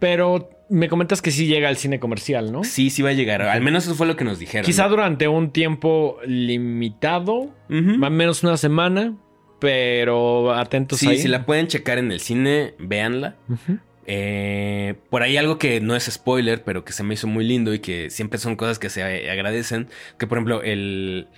Pero me comentas que sí llega al cine comercial, ¿no? Sí, sí va a llegar. Al menos eso fue lo que nos dijeron. Quizá ¿no? durante un tiempo limitado, uh-huh. más o menos una semana, pero atentos sí, ahí. Sí, si la pueden checar en el cine, véanla. Uh-huh. Eh, por ahí algo que no es spoiler, pero que se me hizo muy lindo y que siempre son cosas que se agradecen. Que por ejemplo el...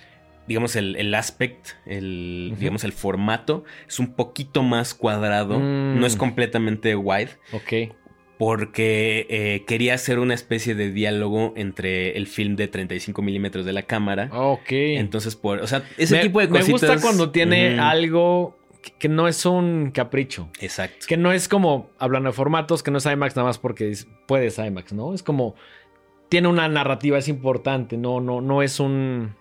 digamos, el, el aspect, el, uh-huh. digamos, el formato es un poquito más cuadrado. Mm. No es completamente wide. Ok. Porque eh, quería hacer una especie de diálogo entre el film de treinta y cinco milímetros de la cámara. Ok. Entonces, por, o sea, ese me, tipo de cositas... Me gusta cuando tiene mm. algo que no es un capricho. Exacto. Que no es como, hablando de formatos, que no es IMAX nada más porque puedes IMAX, ¿no? Es como, tiene una narrativa, es importante. No, no, no es un...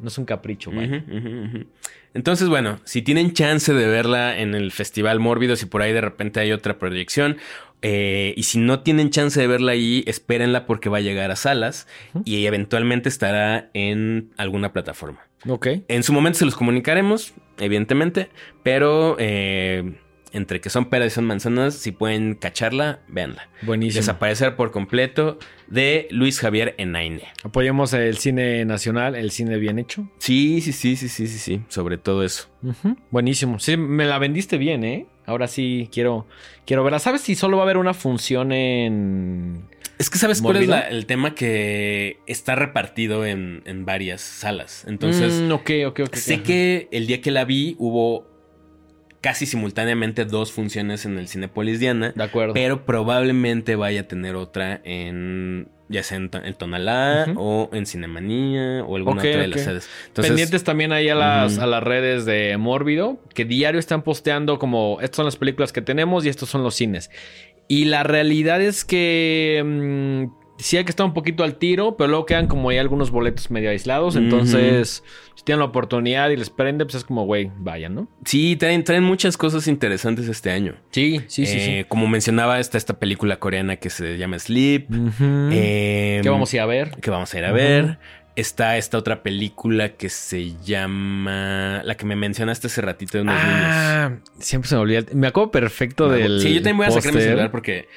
No es un capricho, güey. Uh-huh, uh-huh, uh-huh. Entonces, bueno, si tienen chance de verla en el Festival Mórbido, si por ahí de repente hay otra proyección, eh, y si no tienen chance de verla ahí, espérenla porque va a llegar a salas uh-huh. y eventualmente estará en alguna plataforma. Ok. En su momento se los comunicaremos, evidentemente, pero eh, entre que son peras y son manzanas, si pueden cacharla, véanla. Buenísimo. Desaparecer por completo, de Luis Javier Enaine. Apoyemos el cine nacional, el cine bien hecho. Sí, sí, sí, sí, sí, sí, sí, sobre todo eso. Uh-huh. Buenísimo. Sí, me la vendiste bien, ¿eh? Ahora sí quiero, quiero verla. ¿Sabes si solo va a haber una función en...? Es que ¿sabes Mórbido? Cuál es la, el tema que está repartido en, en varias salas? Entonces, mm, okay, okay, okay, sé okay. que el día que la vi hubo casi simultáneamente dos funciones en el Cinépolis Diana. De acuerdo. Pero probablemente vaya a tener otra en... ya sea en el Tonalá, uh-huh. o en Cinemanía, o alguna okay, otra de okay. las sedes. Entonces, pendientes también ahí a las, uh-huh. a las redes de Mórbido, que diario están posteando como... estas son las películas que tenemos y estos son los cines. Y la realidad es que... Mmm, sí hay que estar un poquito al tiro, pero luego quedan como ahí algunos boletos medio aislados. Entonces, uh-huh. si tienen la oportunidad y les prende, pues es como, güey, vayan, ¿no? Sí, traen, traen muchas cosas interesantes este año. Sí, sí, eh, sí, sí. Como mencionaba, está esta película coreana que se llama Sleep. Uh-huh. Eh, que vamos a ir a ver. Que vamos a ir a uh-huh. ver. Está esta otra película que se llama... la que me mencionaste hace ratito de unos ah, niños. Ah, siempre se me olvida. Me acuerdo perfecto me del... Sí, yo también voy a sacar mi celular porque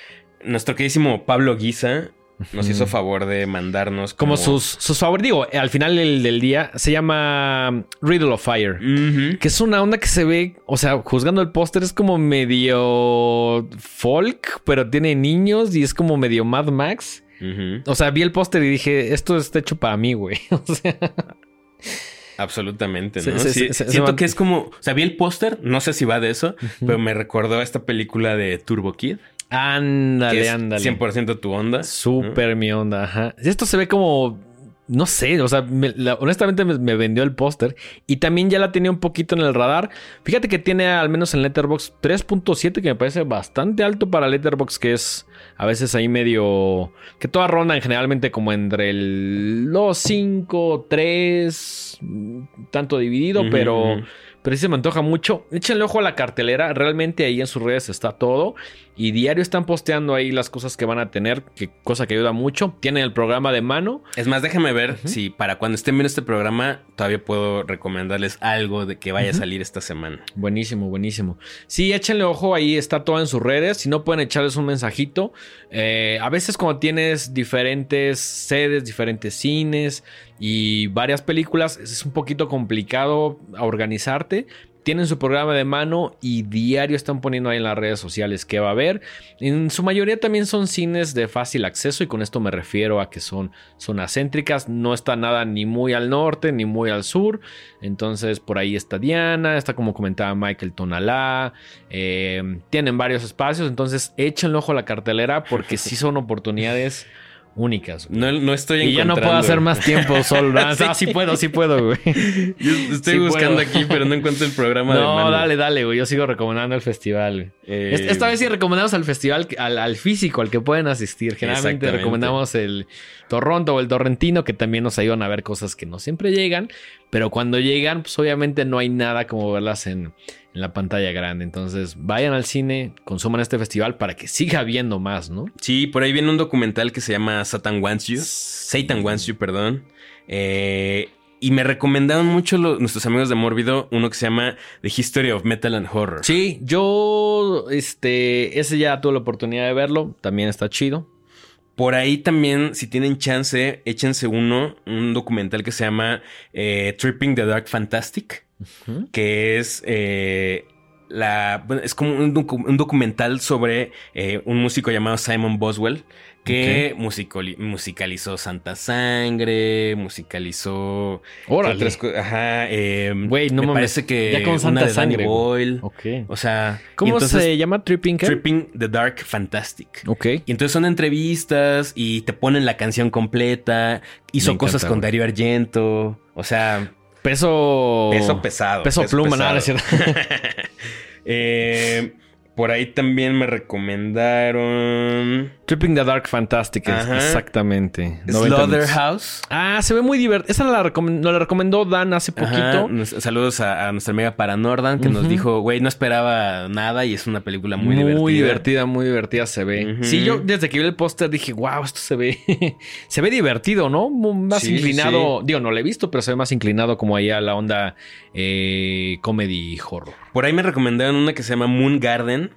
nuestro queridísimo Pablo Guisa... nos hizo favor de mandarnos... Como, como sus, sus favoritos. Digo, al final del, del día se llama Riddle of Fire. Uh-huh. Que es una onda que se ve... o sea, juzgando el póster es como medio folk, pero tiene niños y es como medio Mad Max. Uh-huh. O sea, vi el póster y dije, esto está hecho para mí, güey. O sea... absolutamente, ¿no? Se, se, sí, se, se, siento se que es como... o sea, vi el póster, no sé si va de eso, uh-huh. pero me recordó a esta película de Turbo Kid. Ándale, ándale. cien por ciento tu onda. Súper ¿no? mi onda, ajá. Esto se ve como... no sé, o sea, me, la, honestamente me, me vendió el póster. Y también ya la tenía un poquito en el radar. Fíjate que tiene al menos en Letterboxd tres punto siete, que me parece bastante alto para Letterboxd, que es a veces ahí medio... que todas rondan generalmente como entre el, los cinco, tres, tanto dividido, uh-huh. pero... pero sí se me antoja mucho. Échenle ojo a la cartelera. Realmente ahí en sus redes está todo. Y diario están posteando ahí las cosas que van a tener. Que, cosa que ayuda mucho. Tienen el programa de mano. Es más, déjame ver uh-huh. si para cuando estén viendo este programa todavía puedo recomendarles algo de que vaya uh-huh. a salir esta semana. Buenísimo, buenísimo. Sí, échenle ojo. Ahí está todo en sus redes. Si no, pueden echarles un mensajito. Eh, a veces cuando tienes diferentes sedes, diferentes cines... y varias películas, es un poquito complicado organizarte. Tienen su programa de mano y diario están poniendo ahí en las redes sociales qué va a haber. En su mayoría también son cines de fácil acceso, y con esto me refiero a que son zonas céntricas. No está nada ni muy al norte ni muy al sur. Entonces por ahí está Diana, está como comentaba Michael Tonalá. Eh, tienen varios espacios, entonces échenle ojo a la cartelera porque sí son oportunidades... únicas. No, no estoy encontrando. Y ya no puedo hacer más tiempo solo. Ah, sí. No, sí puedo, sí puedo, güey. Yo estoy sí buscando puedo. Aquí, pero no encuentro el programa no, de mano. No, dale, dale, güey. Yo sigo recomendando el festival. Eh... Esta vez sí recomendamos al festival, al, al físico, al que pueden asistir. Generalmente recomendamos el Toronto o el Torrentino, que también nos ayudan a ver cosas que no siempre llegan. Pero cuando llegan, pues obviamente no hay nada como verlas en... en la pantalla grande. Entonces vayan al cine, consuman este festival para que siga habiendo más, ¿no? Sí, por ahí viene un documental que se llama Satan Wants You. Satan Wants You, perdón. Eh, y me recomendaron mucho los, nuestros amigos de Mórbido uno que se llama The History of Metal and Horror. Sí, yo este, ese ya tuve la oportunidad de verlo. También está chido. Por ahí también, si tienen chance, échense uno, un documental que se llama eh, Tripping the Dark Fantastic. Uh-huh. Que es eh, la es como un, docu- un documental sobre eh, un músico llamado Simon Boswell que okay. musicoli- musicalizó Santa Sangre, musicalizó órale co- ajá eh, güey no me mames. Parece que ya con Santa una de Sangre Boyle, okay. o sea cómo entonces, se llama Tripping ¿qué? Tripping the Dark Fantastic, okay. Y entonces son entrevistas y te ponen la canción completa, hizo me cosas encanta, con Darío Argento, o sea Peso... Peso pesado. Peso, peso pluma, pesado. Nada. eh, Por ahí también me recomendaron... Tripping the Dark Fantastic, ajá, exactamente. Slaughterhouse. Ah, se ve muy divertido. Esa la recom- nos la recomendó Dan hace poquito. Nos, saludos a, a nuestra amiga Paranordan, que uh-huh, nos dijo, güey, no esperaba nada y es una película muy, muy divertida. Muy divertida, muy divertida se ve. Uh-huh. Sí, yo desde que vi el póster dije, wow, esto se ve... se ve divertido, ¿no? Más sí, inclinado... Sí. Digo, no lo he visto, pero se ve más inclinado como allá la onda eh, comedy horror. Por ahí me recomendaron una que se llama Moon Garden.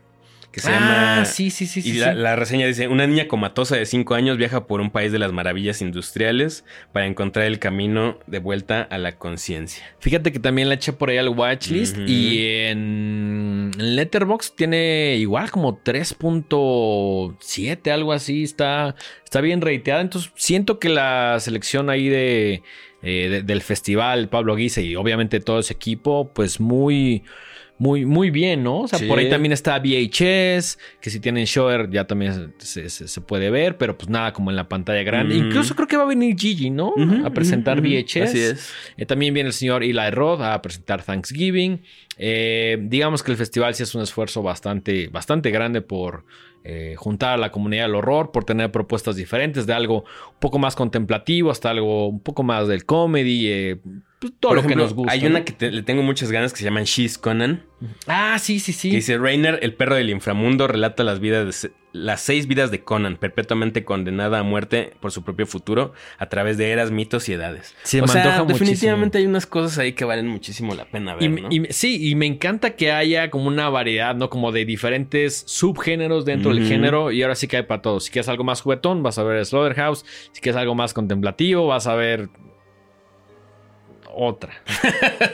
Que se ah, llama... sí, sí, sí. Y sí, la, sí. la reseña dice... Una niña comatosa de cinco años viaja por un país de las maravillas industriales... para encontrar el camino de vuelta a la conciencia. Fíjate que también la eché por ahí al watchlist. Uh-huh. Y en Letterboxd tiene igual como tres punto siete, algo así. Está, está bien reiteada. Entonces siento que la selección ahí de, eh, de del festival, Pablo Guise y obviamente todo ese equipo... Pues muy... Muy, muy bien, ¿no? O sea, sí, por ahí también está V H S, que si tienen Shudder ya también se, se, se puede ver, pero pues nada, como en la pantalla grande. Mm. Incluso creo que va a venir Gigi, ¿no? Uh-huh, a presentar uh-huh, V H S. Así es. Eh, también viene el señor Eli Roth a presentar Thanksgiving. Eh, digamos que el festival sí es un esfuerzo bastante, bastante grande por... Eh, juntar a la comunidad del horror, por tener propuestas diferentes de algo un poco más contemplativo hasta algo un poco más del comedy, eh, pues todo por lo ejemplo, que nos gusta. Hay una que te, le tengo muchas ganas que se llaman She's Conan. Ah, sí, sí, sí. Que dice, Rainer, el perro del inframundo, relata las vidas de, las seis vidas de Conan, perpetuamente condenada a muerte por su propio futuro a través de eras, mitos y edades. Se o me sea, antoja definitivamente muchísimo. Hay unas cosas ahí que valen muchísimo la pena ver, y, ¿no? Y, sí, y me encanta que haya como una variedad, ¿no? Como de diferentes subgéneros dentro mm. del género y ahora sí que hay para todos. Si quieres algo más juguetón, vas a ver Slaughterhouse. Si quieres algo más contemplativo, vas a ver... Otra.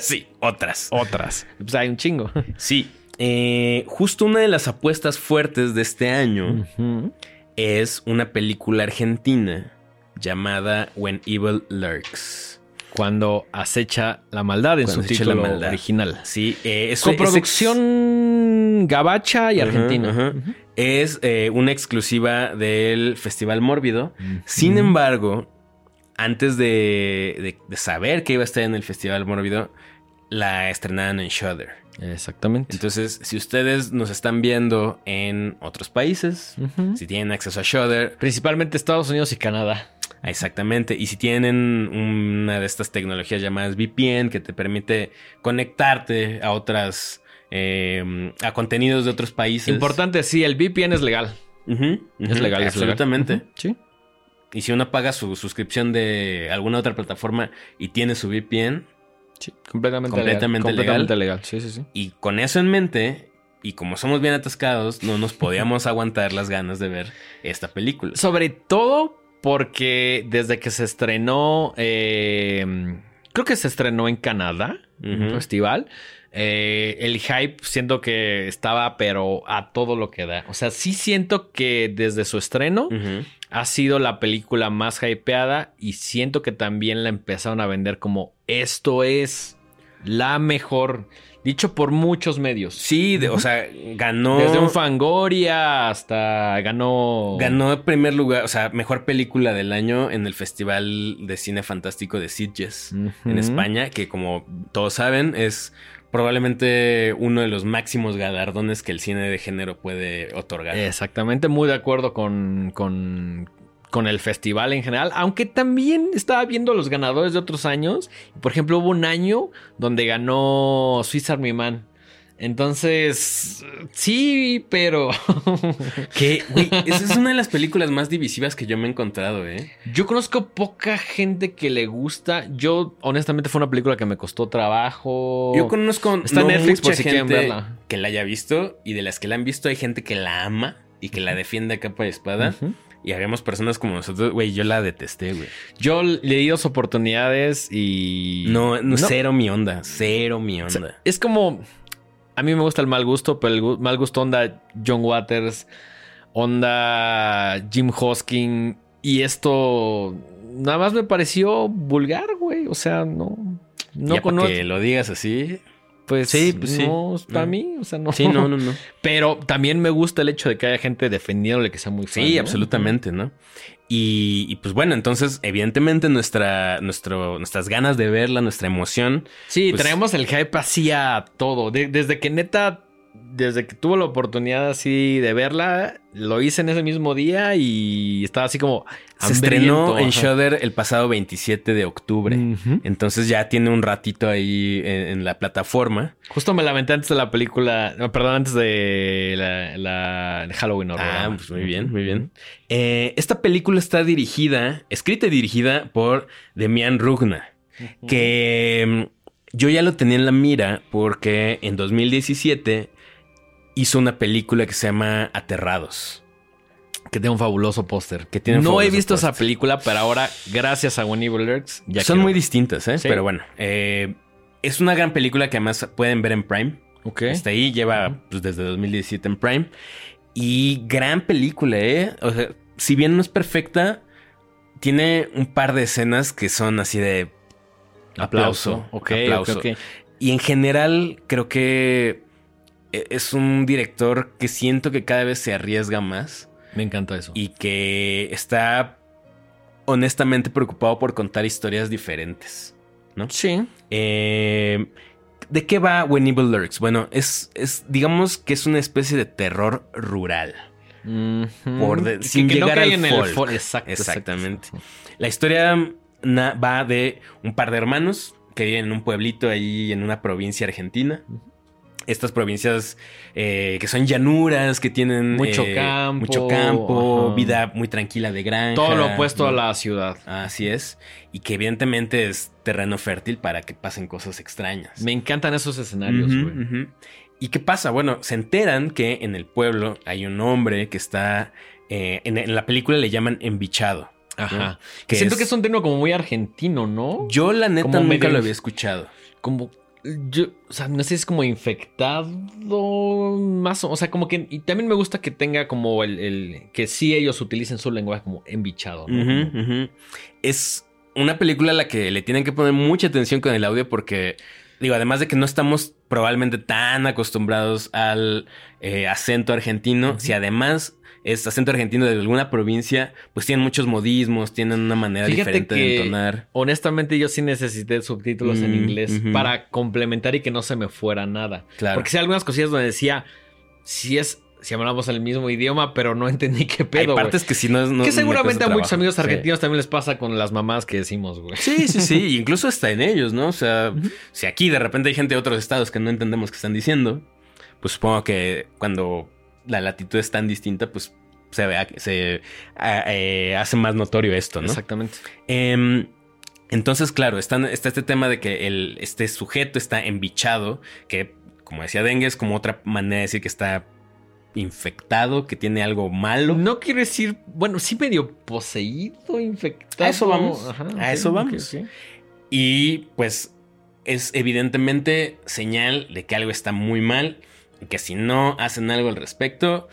Sí, otras. Otras. Pues hay un chingo. Sí. Eh, justo una de las apuestas fuertes de este año uh-huh. es una película argentina llamada When Evil Lurks. Cuando acecha la maldad en Cuando su título maldad. original. Sí. Eh, es, Con producción ex... gabacha y uh-huh, argentina. Uh-huh. Uh-huh. Es eh, una exclusiva del Festival Mórbido. Uh-huh. Sin embargo... Antes de, de, de saber que iba a estar en el Festival Mórbido, la estrenaron en Shudder. Exactamente. Entonces, si ustedes nos están viendo en otros países, uh-huh. si tienen acceso a Shudder... Principalmente Estados Unidos y Canadá. Exactamente. Y si tienen una de estas tecnologías llamadas V P N que te permite conectarte a otras... Eh, a contenidos de otros países. Importante, sí. El V P N es legal. Uh-huh, uh-huh, es legal. Absolutamente. Es legal. Uh-huh. Sí. Y si uno paga su suscripción de alguna otra plataforma y tiene su V P N... Sí, completamente, completamente legal. Completamente legal. Sí, sí, sí. Y con eso en mente, y como somos bien atascados, no nos podíamos aguantar las ganas de ver esta película. Sobre todo porque desde que se estrenó... Eh, creo que se estrenó en Canadá, uh-huh. en el festival... Eh, el hype siento que estaba pero a todo lo que da. O sea, sí siento que desde su estreno uh-huh. ha sido la película más hypeada y siento que también la empezaron a vender como esto es la mejor, dicho por muchos medios. Sí, de, uh-huh. o sea, ganó... Desde un Fangoria hasta ganó... Ganó en primer lugar, o sea, mejor película del año en el Festival de Cine Fantástico de Sitges uh-huh. en España, que como todos saben es... Probablemente uno de los máximos galardones que el cine de género puede otorgar. Exactamente, muy de acuerdo con, con, con el festival en general. Aunque también estaba viendo los ganadores de otros años. Por ejemplo, hubo un año donde ganó Swiss Army Man. Entonces, sí, pero... que, güey, esa es una de las películas más divisivas que yo me he encontrado, ¿eh? Yo conozco poca gente que le gusta. Yo, honestamente, fue una película que me costó trabajo. Yo conozco... Está en no Netflix por si quieren verla. Que la haya visto y de las que la han visto hay gente que la ama y que la defiende a capa y espada. Uh-huh. Y habíamos personas como nosotros, güey, yo la detesté, güey. Yo le di dos oportunidades y... No, no, no, cero mi onda, cero mi onda. O sea, es como... A mí me gusta el mal gusto, pero el mal gusto onda John Waters, onda Jim Hoskin. Y esto nada más me pareció vulgar, güey. O sea, no... no ya para que lo digas así... Pues sí, pues no, sí. Para no. mí, o sea, no. Sí, no, no, no. Pero también me gusta el hecho de que haya gente defendiéndole que sea muy fan. Sí, ¿no? Absolutamente, ¿no? Y, y pues bueno, entonces, evidentemente, nuestra, nuestro, nuestras ganas de verla, nuestra emoción. Sí, pues, traemos el hype así a todo. De, desde que neta desde que tuve la oportunidad así de verla, lo hice en ese mismo día y estaba así como... Se estrenó en Shudder el pasado veintisiete de octubre. Uh-huh. Entonces ya tiene un ratito ahí en, en la plataforma. Justo me la aventé antes de la película... No, perdón, antes de la, la de Halloween Horror. Ah, pues muy bien, muy bien. Eh, esta película está dirigida, escrita y dirigida por Demián Rugna, uh-huh, que yo ya lo tenía en la mira porque en dos mil diecisiete... hizo una película que se llama Aterrados. Que tiene un fabuloso póster. Que tiene no he visto poster. Esa película, pero ahora, gracias a When Evil Lurks, ya son quiero... muy distintas, ¿eh? Sí. Pero bueno, eh, es una gran película que además pueden ver en Prime. Ok. Está ahí, lleva pues, desde dos mil diecisiete en Prime. Y gran película, ¿eh? O sea, si bien no es perfecta, tiene un par de escenas que son así de aplauso. Aplauso. Ok, aplauso. Okay, okay. Y en general, creo que es un director que siento que cada vez se arriesga más. Me encanta eso. Y que está honestamente preocupado por contar historias diferentes, ¿no? Sí. Eh, ¿de qué va When Evil Lurks? Bueno, es, es digamos que es una especie de terror rural. Mm-hmm. Por de, sin que, que llegar no al en folk. El folk. Exacto, exactamente. Exacto. La historia na- va de un par de hermanos que viven en un pueblito ahí en una provincia argentina. Estas provincias eh, que son llanuras, que tienen mucho eh, campo, mucho campo, ajá, vida muy tranquila de granja. Todo lo opuesto, ¿no?, a la ciudad. Así es. Y que evidentemente es terreno fértil para que pasen cosas extrañas. Me encantan esos escenarios, güey. Uh-huh, uh-huh. ¿Y qué pasa? Bueno, se enteran que en el pueblo hay un hombre que está... Eh, en, en la película le llaman embichado. Ajá. ¿No? Que Siento es, que es un término como muy argentino, ¿no? Yo la neta como nunca medio... lo había escuchado. Como... Yo, o sea, no sé si es como infectado más, o sea, como que... Y también me gusta que tenga como el... el que sí ellos utilicen su lenguaje como embichado, ¿no? Uh-huh, uh-huh. Es una película a la que le tienen que poner mucha atención con el audio porque... Digo, además de que no estamos probablemente tan acostumbrados al eh, acento argentino, uh-huh, si además... es acento argentino de alguna provincia, pues tienen muchos modismos, tienen una manera Fíjate diferente que, de entonar. Honestamente, yo sí necesité subtítulos mm, en inglés uh-huh, para complementar y que no se me fuera nada. Claro. Porque sí hay algunas cosillas donde decía, si es, si hablamos el mismo idioma, pero no entendí qué pedo, güey. Hay partes wey. que si no es... No, que seguramente a trabajo. muchos amigos argentinos sí. también les pasa con las mamás que decimos, güey. Sí, sí, sí. Incluso hasta en ellos, ¿no? O sea, uh-huh, si aquí de repente hay gente de otros estados que no entendemos qué están diciendo, pues supongo que cuando... la latitud es tan distinta, pues se, vea, se a, eh, hace más notorio esto, ¿no? Exactamente. Eh, entonces, claro, están, está este tema de que el, este sujeto está embichado, que, como decía Dengue, es como otra manera de decir que está infectado, que tiene algo malo. No quiero decir, bueno, sí medio poseído, infectado. A eso vamos. Ajá, a sí, eso vamos. Okay, okay. Y, pues, es evidentemente señal de que algo está muy mal. Que si no hacen algo al respecto,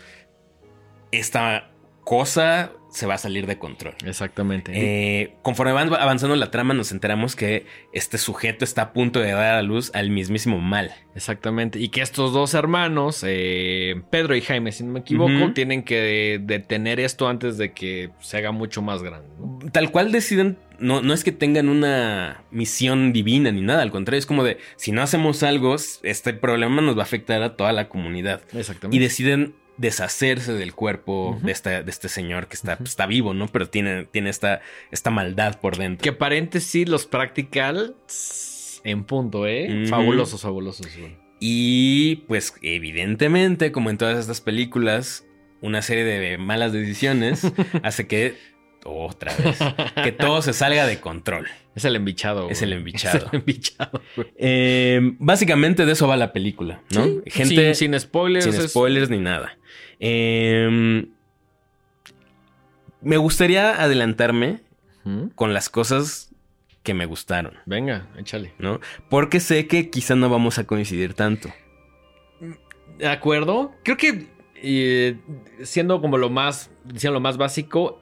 esta cosa se va a salir de control. Exactamente. Eh, conforme van avanzando la trama, nos enteramos que este sujeto está a punto de dar a luz al mismísimo mal. Exactamente. Y que estos dos hermanos, eh, Pedro y Jaime, si no me equivoco, uh-huh, tienen que detener esto antes de que se haga mucho más grande, ¿no? Tal cual deciden, no, no es que tengan una misión divina ni nada, al contrario, es como de, si no hacemos algo, este problema nos va a afectar a toda la comunidad. Exactamente. Y deciden deshacerse del cuerpo, uh-huh, de, este, de este señor que está, uh-huh, está vivo, ¿no? Pero tiene, tiene esta, esta maldad por dentro. Que paréntesis, los practicals en punto, ¿eh? Uh-huh. Fabulosos, fabulosos. Bueno. Y pues evidentemente, como en todas estas películas, una serie de malas decisiones hace que, otra vez, que todo se salga de control. Es el embichado, güey. Es el embichado. Es el embichado, güey. Eh, básicamente de eso va la película, ¿no? Sí. Gente sin, sin spoilers. Sin spoilers es... ni nada. Eh, me gustaría adelantarme uh-huh, con las cosas que me gustaron. Venga, échale. ¿No? Porque sé que quizá no vamos a coincidir tanto. De acuerdo. Creo que eh, siendo como lo más, siendo lo más básico...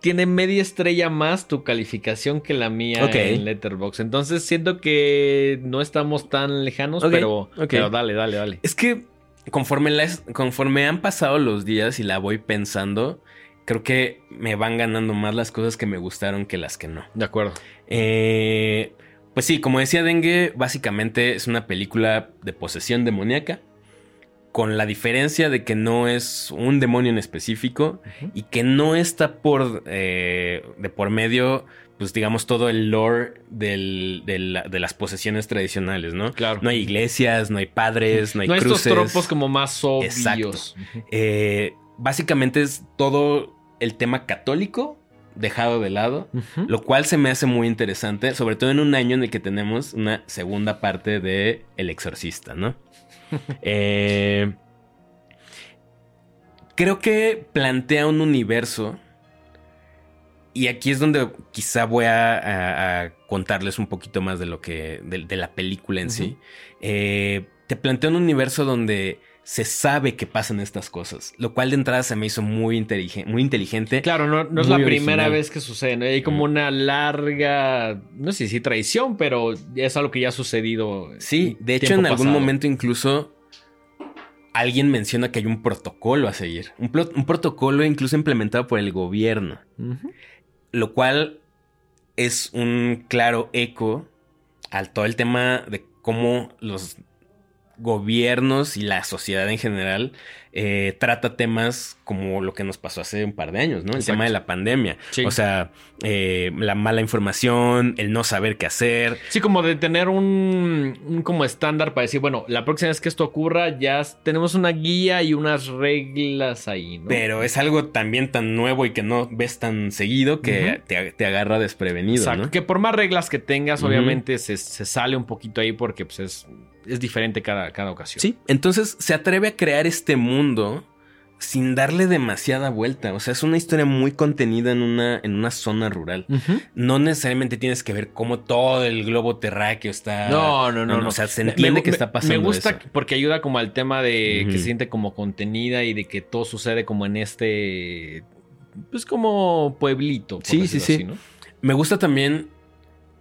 Tiene media estrella más tu calificación que la mía, okay, en Letterboxd. Entonces siento que no estamos tan lejanos, okay, pero, okay. pero dale, dale, dale. Es que conforme, la, conforme han pasado los días y la voy pensando, creo que me van ganando más las cosas que me gustaron que las que no. De acuerdo. Eh, pues sí, como decía Dengue, básicamente es una película de posesión demoníaca. con la diferencia de que no es un demonio en específico, uh-huh, y que no está por eh, de por medio, pues digamos, todo el lore del, del, de las posesiones tradicionales, ¿no? Claro. No hay iglesias, no hay padres, no hay no cruces. No estos tropos como más obvios. Exacto. Eh, básicamente es todo el tema católico dejado de lado, uh-huh, lo cual se me hace muy interesante, sobre todo en un año en el que tenemos una segunda parte de El Exorcista, ¿no? Eh, creo que plantea un universo, y aquí es donde quizá voy a, a, a contarles un poquito más de lo que de, de la película en, uh-huh, sí. Eh, te plantea un universo donde se sabe que pasan estas cosas, lo cual de entrada se me hizo muy, inteligen- muy inteligente. Claro, no, no es la original. primera vez que sucede, ¿no? Hay como una larga, no sé si traición, pero es algo que ya ha sucedido. Sí, de hecho en algún pasado. momento incluso alguien menciona que hay un protocolo a seguir, un, pl- un protocolo incluso implementado por el gobierno, uh-huh, lo cual es un claro eco al todo el tema de cómo los gobiernos y la sociedad en general eh, trata temas como lo que nos pasó hace un par de años, ¿no? El Exacto. tema de la pandemia. Sí. O sea, eh, la mala información, el no saber qué hacer. Sí, como de tener un, un como estándar para decir, bueno, la próxima vez que esto ocurra ya tenemos una guía y unas reglas ahí, ¿no? Pero es algo también tan nuevo y que no ves tan seguido que, uh-huh, te, te agarra desprevenido, Exacto. ¿no? Que por más reglas que tengas, uh-huh, obviamente se, se sale un poquito ahí porque pues es... es diferente cada, cada ocasión. Sí, entonces se atreve a crear este mundo sin darle demasiada vuelta. O sea, es una historia muy contenida en una, en una zona rural. Uh-huh. No necesariamente tienes que ver cómo todo el globo terráqueo está... No, no, no. no, no. O sea, se entiende me, que está pasando eso. Me gusta eso, porque ayuda como al tema de, uh-huh, que se siente como contenida y de que todo sucede como en este... pues como pueblito. Por sí, sí, sí. Así, ¿no? Me gusta también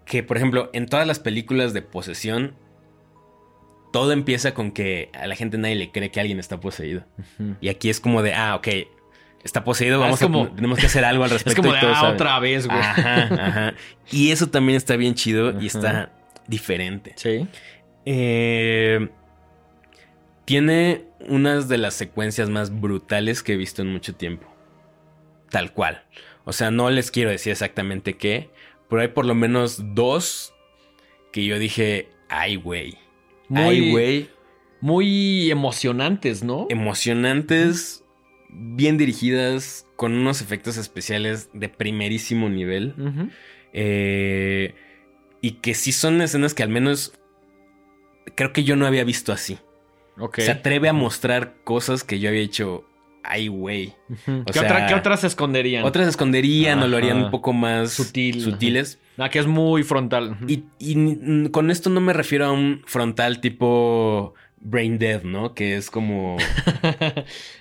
que, por ejemplo, en todas las películas de posesión... todo empieza con que a la gente nadie le cree que alguien está poseído. Uh-huh. Y aquí es como de, ah, ok, está poseído, vamos ah, como, a, tenemos que hacer algo al respecto. Es como de, ah, saben. otra vez, güey. Ajá, ajá. Y eso también está bien chido, uh-huh, y está diferente. Sí. Eh, tiene unas de las secuencias más brutales que he visto en mucho tiempo. Tal cual. O sea, no les quiero decir exactamente qué, pero hay por lo menos dos que yo dije, ay, güey. Muy, güey. Muy emocionantes, ¿no? Emocionantes, uh-huh, bien dirigidas, con unos efectos especiales de primerísimo nivel. Uh-huh. Eh, y que sí son escenas que al menos creo que yo no había visto así. Okay. Se atreve a mostrar cosas que yo había hecho... ay, güey. Uh-huh. ¿Qué, otra, ¿Qué otras se esconderían? Otras se esconderían, ajá, o lo harían un poco más Sutil, sutiles. Ah, que es muy frontal. Uh-huh. Y, y con esto no me refiero a un frontal tipo brain dead, ¿no? Que es como...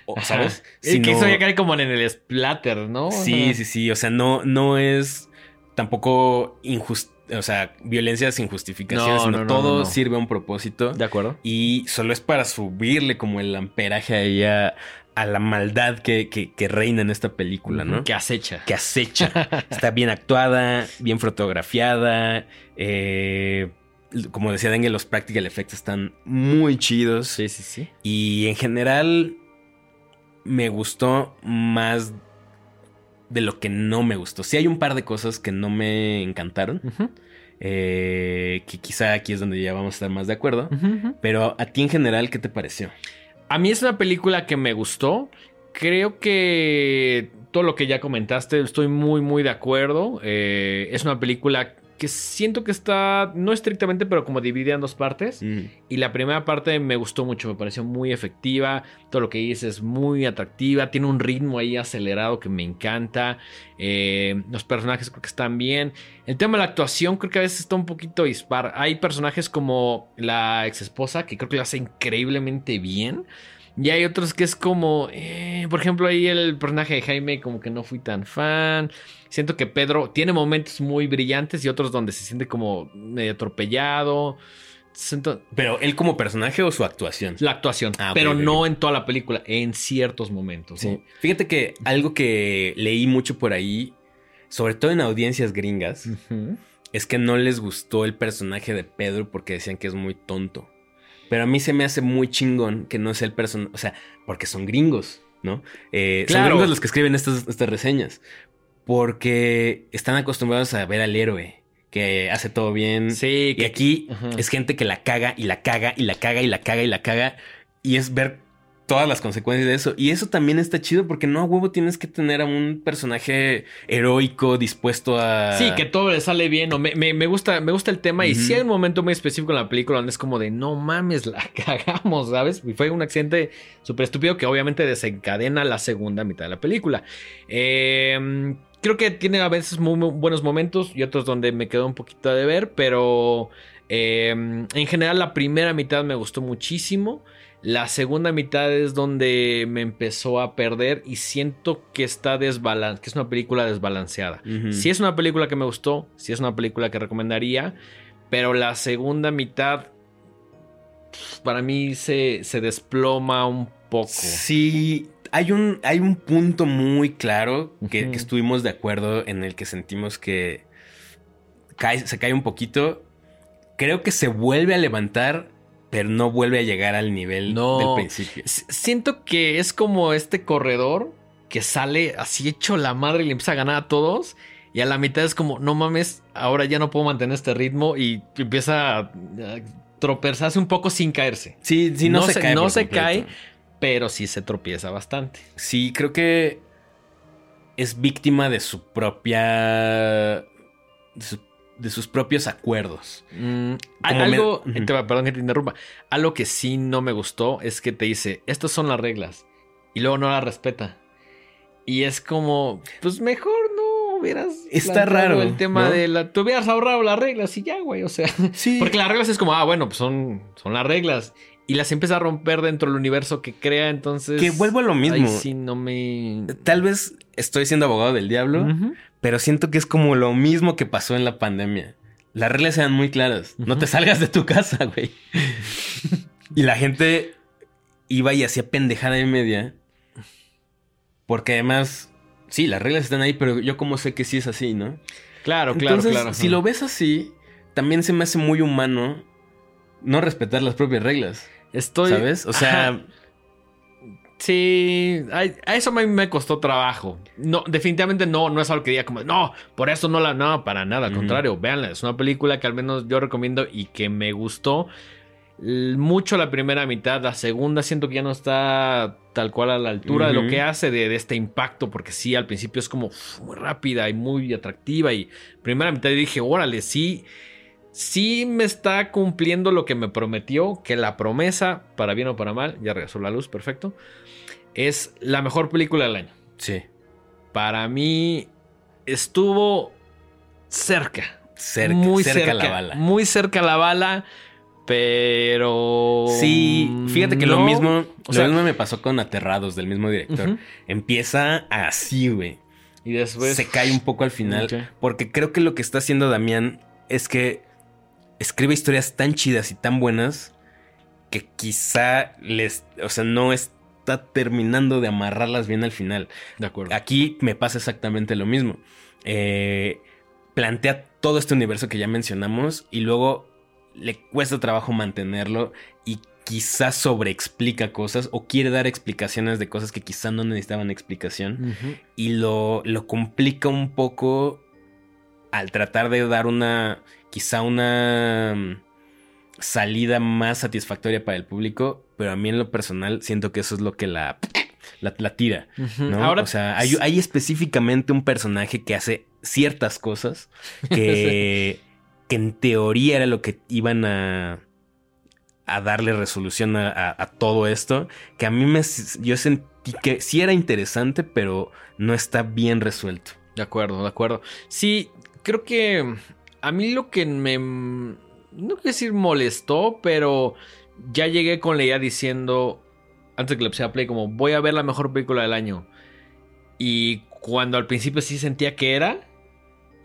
o, ¿sabes? Sino... que eso ya cae como en el splatter, ¿no? Sí, uh-huh, sí, sí. O sea, no, no es tampoco injusto. O sea, violencia sin justificación, no, sino no, no, todo no, no. sirve a un propósito. De acuerdo. Y solo es para subirle como el amperaje a ella... a la maldad que, que, que reina en esta película, ¿no? Que acecha. Que acecha. Está bien actuada, bien fotografiada. Eh, como decía Dengue, los practical effects están muy chidos. Sí, sí, sí. Y en general me gustó más de lo que no me gustó. Sí hay un par de cosas que no me encantaron. Uh-huh. Eh, que quizá aquí es donde ya vamos a estar más de acuerdo. Uh-huh, uh-huh. Pero a ti en general, ¿qué te pareció? A mí es una película que me gustó. Creo que todo lo que ya comentaste, estoy muy, muy de acuerdo. Eh, es una película que siento que está, no estrictamente, pero como dividida en dos partes. Mm. Y la primera parte me gustó mucho, me pareció muy efectiva. Todo lo que dice es muy atractiva. Tiene un ritmo ahí acelerado que me encanta. Eh, los personajes creo que están bien. El tema de la actuación creo que a veces está un poquito dispar. Hay personajes como la exesposa que creo que lo hace increíblemente bien. Y hay otros que es como... Eh, por ejemplo, ahí el personaje de Jaime como que no fui tan fan. Siento que Pedro tiene momentos muy brillantes y otros donde se siente como medio atropellado. Siento... ¿Pero él como personaje o su actuación? La actuación, ah, pero okay, no okay. en toda la película, en ciertos momentos. Sí. ¿no? Fíjate que algo que leí mucho por ahí... sobre todo en audiencias gringas, uh-huh, es que no les gustó el personaje de Pedro porque decían que es muy tonto. Pero a mí se me hace muy chingón que no es el personaje. O sea, porque son gringos, ¿no? Eh, claro. Son gringos los que escriben estas, estas reseñas. Porque están acostumbrados a ver al héroe que hace todo bien. Sí. Que... Y aquí Ajá. es gente que la caga y la caga y la caga y la caga y la caga. Y es ver todas las consecuencias de eso. Y eso también está chido porque no a huevo tienes que tener a un personaje heroico dispuesto a... Sí, que todo le sale bien. O me, me, me, gusta, me gusta el tema. Uh-huh. Y sí hay un momento muy específico en la película donde es como de no mames, la cagamos, ¿sabes? Y fue un accidente súper estúpido que obviamente desencadena la segunda mitad de la película. Eh... Creo que tiene a veces muy, muy buenos momentos y otros donde me quedó un poquito de ver, pero eh, en general la primera mitad me gustó muchísimo. La segunda mitad es donde me empezó a perder y siento que está desbalan- que es una película desbalanceada. Uh-huh. Sí es una película que me gustó, sí es una película que recomendaría, pero la segunda mitad para mí se, se desploma un poco. Sí... Hay un, hay un punto muy claro que, uh-huh. que estuvimos de acuerdo en el que sentimos que cae, se cae un poquito. Creo que se vuelve a levantar, pero no vuelve a llegar al nivel no. del principio. S- siento que es como este corredor que sale así hecho la madre y le empieza a ganar a todos. Y a la mitad es como, no mames, ahora ya no puedo mantener este ritmo y empieza a tropezarse un poco sin caerse. Sí, sí, no, no se, se cae. No se cae. Pero sí se tropieza bastante. Sí, creo que es víctima de su propia... De, su, de sus propios acuerdos. Mm, algo... Me... Te, perdón que te interrumpa. Algo que sí no me gustó es que te dice, estas son las reglas. Y luego no las respeta. Y es como, pues mejor no hubieras... Está raro el tema, ¿no? de la... Te hubieras ahorrado las reglas y ya, güey. O sea, sí. Porque las reglas es como, ah, bueno, pues son, son las reglas. Y las empieza a romper dentro del universo que crea, entonces... Que vuelvo a lo mismo. Ay, sí, no me... Tal vez estoy siendo abogado del diablo, uh-huh. pero siento que es como lo mismo que pasó en la pandemia. Las reglas eran muy claras. Uh-huh. No te salgas de tu casa, güey. Y la gente iba y hacía pendejada y media. Porque además... Sí, las reglas están ahí, pero yo como sé que sí es así, ¿no? Claro, claro, entonces, claro. Si uh-huh. lo ves así, también se me hace muy humano... No respetar las propias reglas. Estoy... ¿Sabes? O sea... Ajá. Sí... A, a eso me, me costó trabajo. No, definitivamente no. No es algo que diga como... No, por eso no la... No, para nada. Al uh-huh. contrario, véanla. Es una película que al menos yo recomiendo y que me gustó mucho la primera mitad. La segunda siento que ya no está tal cual a la altura uh-huh. de lo que hace de, de este impacto. Porque sí, al principio es como muy rápida y muy atractiva. Y primera mitad dije, órale, sí... Sí me está cumpliendo lo que me prometió, que la promesa, para bien o para mal, ya regresó la luz, perfecto, es la mejor película del año. Sí. Para mí estuvo cerca. Cerca, muy cerca, cerca la bala. Muy cerca la bala, pero... Sí, fíjate que no, lo mismo lo o sea, mismo me pasó con Aterrados, del mismo director. Uh-huh. Empieza así, güey. Y después... Se cae un poco al final, okay. porque creo que lo que está haciendo Damián es que... escribe historias tan chidas y tan buenas que quizá les, o sea, no está terminando de amarrarlas bien al final. De acuerdo. Aquí me pasa exactamente lo mismo. Eh, plantea todo este universo que ya mencionamos y luego le cuesta trabajo mantenerlo y quizá sobreexplica cosas o quiere dar explicaciones de cosas que quizá no necesitaban explicación uh-huh. y lo, lo complica un poco al tratar de dar una... Quizá una salida más satisfactoria para el público, pero a mí en lo personal siento que eso es lo que la, la, la tira, uh-huh. ¿no? Ahora, o sea, hay, hay específicamente un personaje que hace ciertas cosas que, sí. que en teoría era lo que iban a, a darle resolución a, a, a todo esto, que a mí me, yo sentí que sí era interesante, pero no está bien resuelto. De acuerdo, de acuerdo. Sí, creo que... A mí lo que me... No quiero decir molestó, pero... Ya llegué con la idea diciendo... Antes de que le pusiera play, como... Voy a ver la mejor película del año. Y cuando al principio sí sentía que era...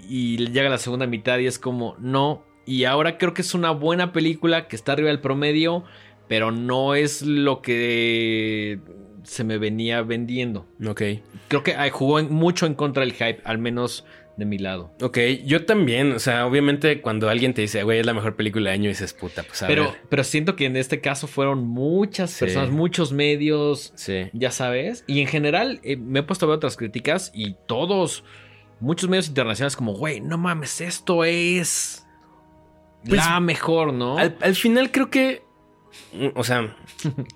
Y llega la segunda mitad y es como... No. Y ahora creo que es una buena película... Que está arriba del promedio... Pero no es lo que... Se me venía vendiendo. Ok. Creo que jugó mucho en contra del hype. Al menos... de mi lado. Ok, yo también. O sea, obviamente cuando alguien te dice, güey, es la mejor película del año, dices, puta, pues a pero, ver. Pero siento que en este caso fueron muchas sí. personas, muchos medios, sí. ya sabes. Y en general, eh, me he puesto a ver otras críticas y todos, muchos medios internacionales como, güey, no mames, esto es pues, la mejor, ¿no? Al, al final creo que, o sea,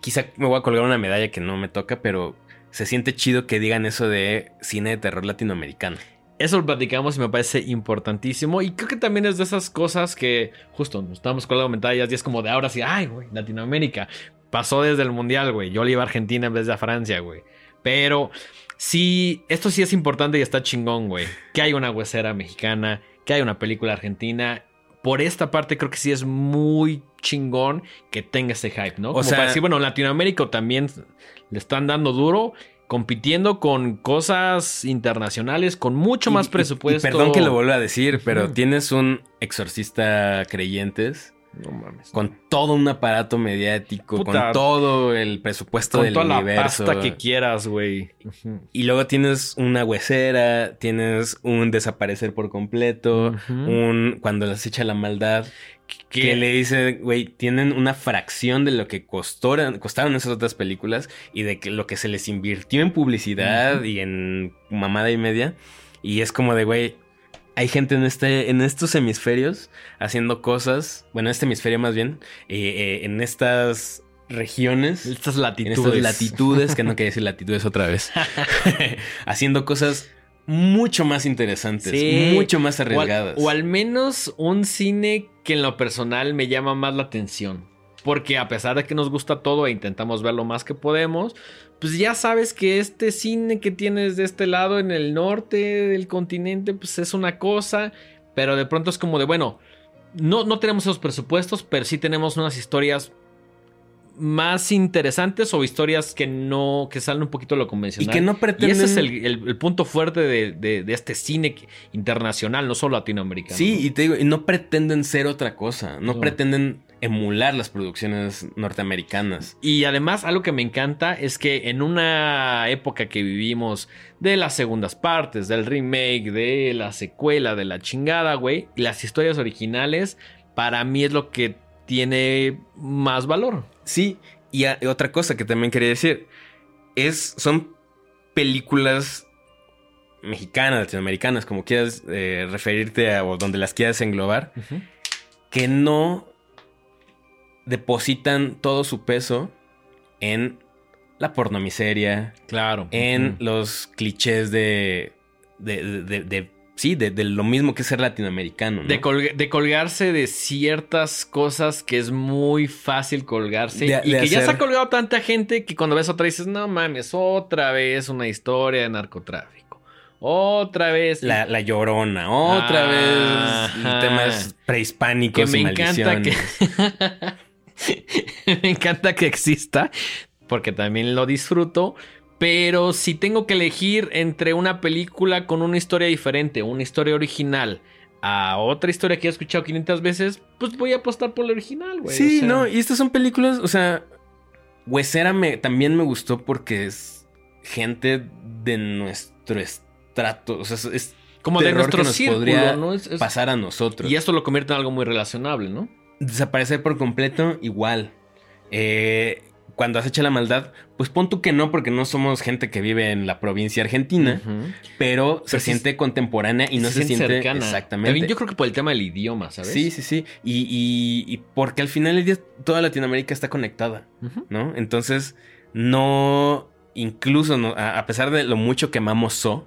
quizá me voy a colgar una medalla que no me toca, pero se siente chido que digan eso de cine de terror latinoamericano. Eso lo platicamos y me parece importantísimo. Y creo que también es de esas cosas que justo nos estábamos con la mentalidad y es como de ahora sí, ay, güey, Latinoamérica. Pasó desde el Mundial, güey. Yo le iba a Argentina en vez de a Francia, güey. Pero sí, esto sí es importante y está chingón, güey. Que hay una huesera mexicana, que hay una película argentina. Por esta parte creo que sí es muy chingón que tenga ese hype, ¿no? Como o sea, para decir, bueno, en Latinoamérica también le están dando duro, compitiendo con cosas internacionales, con mucho más y, presupuesto. Y perdón que lo vuelva a decir, pero mm. tienes un exorcista creyentes. No mames. Con todo un aparato mediático, puta, con todo el presupuesto con del toda universo. La pasta que quieras, güey. Y luego tienes una huesera, tienes un desaparecer por completo, uh-huh. un cuando les echa la maldad. ¿Qué? Que le dice, güey, tienen una fracción de lo que costoran, costaron esas otras películas y de que lo que se les invirtió en publicidad uh-huh. y en mamada y media. Y es como de, güey, hay gente en, este, en estos hemisferios haciendo cosas, bueno, este hemisferio más bien, eh, eh, en estas regiones. Estas latitudes. En estas latitudes, que no quería decir latitudes otra vez. Haciendo cosas mucho más interesantes, sí. mucho más arriesgadas. O al, o al menos un cine que en lo personal me llama más la atención. Porque a pesar de que nos gusta todo e intentamos ver lo más que podemos, pues ya sabes que este cine que tienes de este lado en el norte del continente, pues es una cosa, pero de pronto es como de, bueno, no, no tenemos esos presupuestos, pero sí tenemos unas historias más interesantes o historias que no, que salen un poquito de lo convencional. Y que no pretenden. Y ese es el, el, el punto fuerte de, de, de este cine internacional, no solo latinoamericano. Sí, y te digo, y no pretenden ser otra cosa, no, no. pretenden emular las producciones norteamericanas. Y además, algo que me encanta es que en una época que vivimos de las segundas partes, del remake, de la secuela, de la chingada, güey, las historias originales, para mí es lo que tiene más valor. Sí, y, a, y otra cosa que también quería decir es, son películas mexicanas, latinoamericanas, como quieras eh, referirte a, o donde las quieras englobar, uh-huh. que no depositan todo su peso en la pornomiseria, claro, en uh-huh. los clichés de de, de, de, de sí, de, de lo mismo que ser latinoamericano, ¿no? De, colga, de colgarse de ciertas cosas que es muy fácil colgarse. De, y de que hacer... ya se ha colgado tanta gente que cuando ves otra dices, no mames, otra vez una historia de narcotráfico. Otra vez. La, la llorona. Otra ah, vez ajá. temas prehispánicos que me y maldiciones. Encanta que... me encanta que exista porque también lo disfruto. Pero si tengo que elegir entre una película con una historia diferente, una historia original, a otra historia que he escuchado quinientas veces, pues voy a apostar por la original, güey. Sí, o sea, no, y estas son películas, o sea, Huesera me, también me gustó porque es gente de nuestro estrato, o sea, es, es como de nuestro círculo, podría ¿no? es, es... pasar a nosotros. Y esto lo convierte en algo muy relacionable, ¿no? Desaparecer por completo, igual. Eh... Cuando acecha la maldad, pues pon tú que no, porque no somos gente que vive en la provincia argentina, uh-huh. pero se pero siente es, contemporánea y no se, se siente cercana. Exactamente. También yo creo que por el tema del idioma, ¿sabes? Sí, sí, sí. Y, y, y porque al final del día toda Latinoamérica está conectada, uh-huh. ¿no? Entonces, no, incluso no, a, a pesar de lo mucho que amamos So,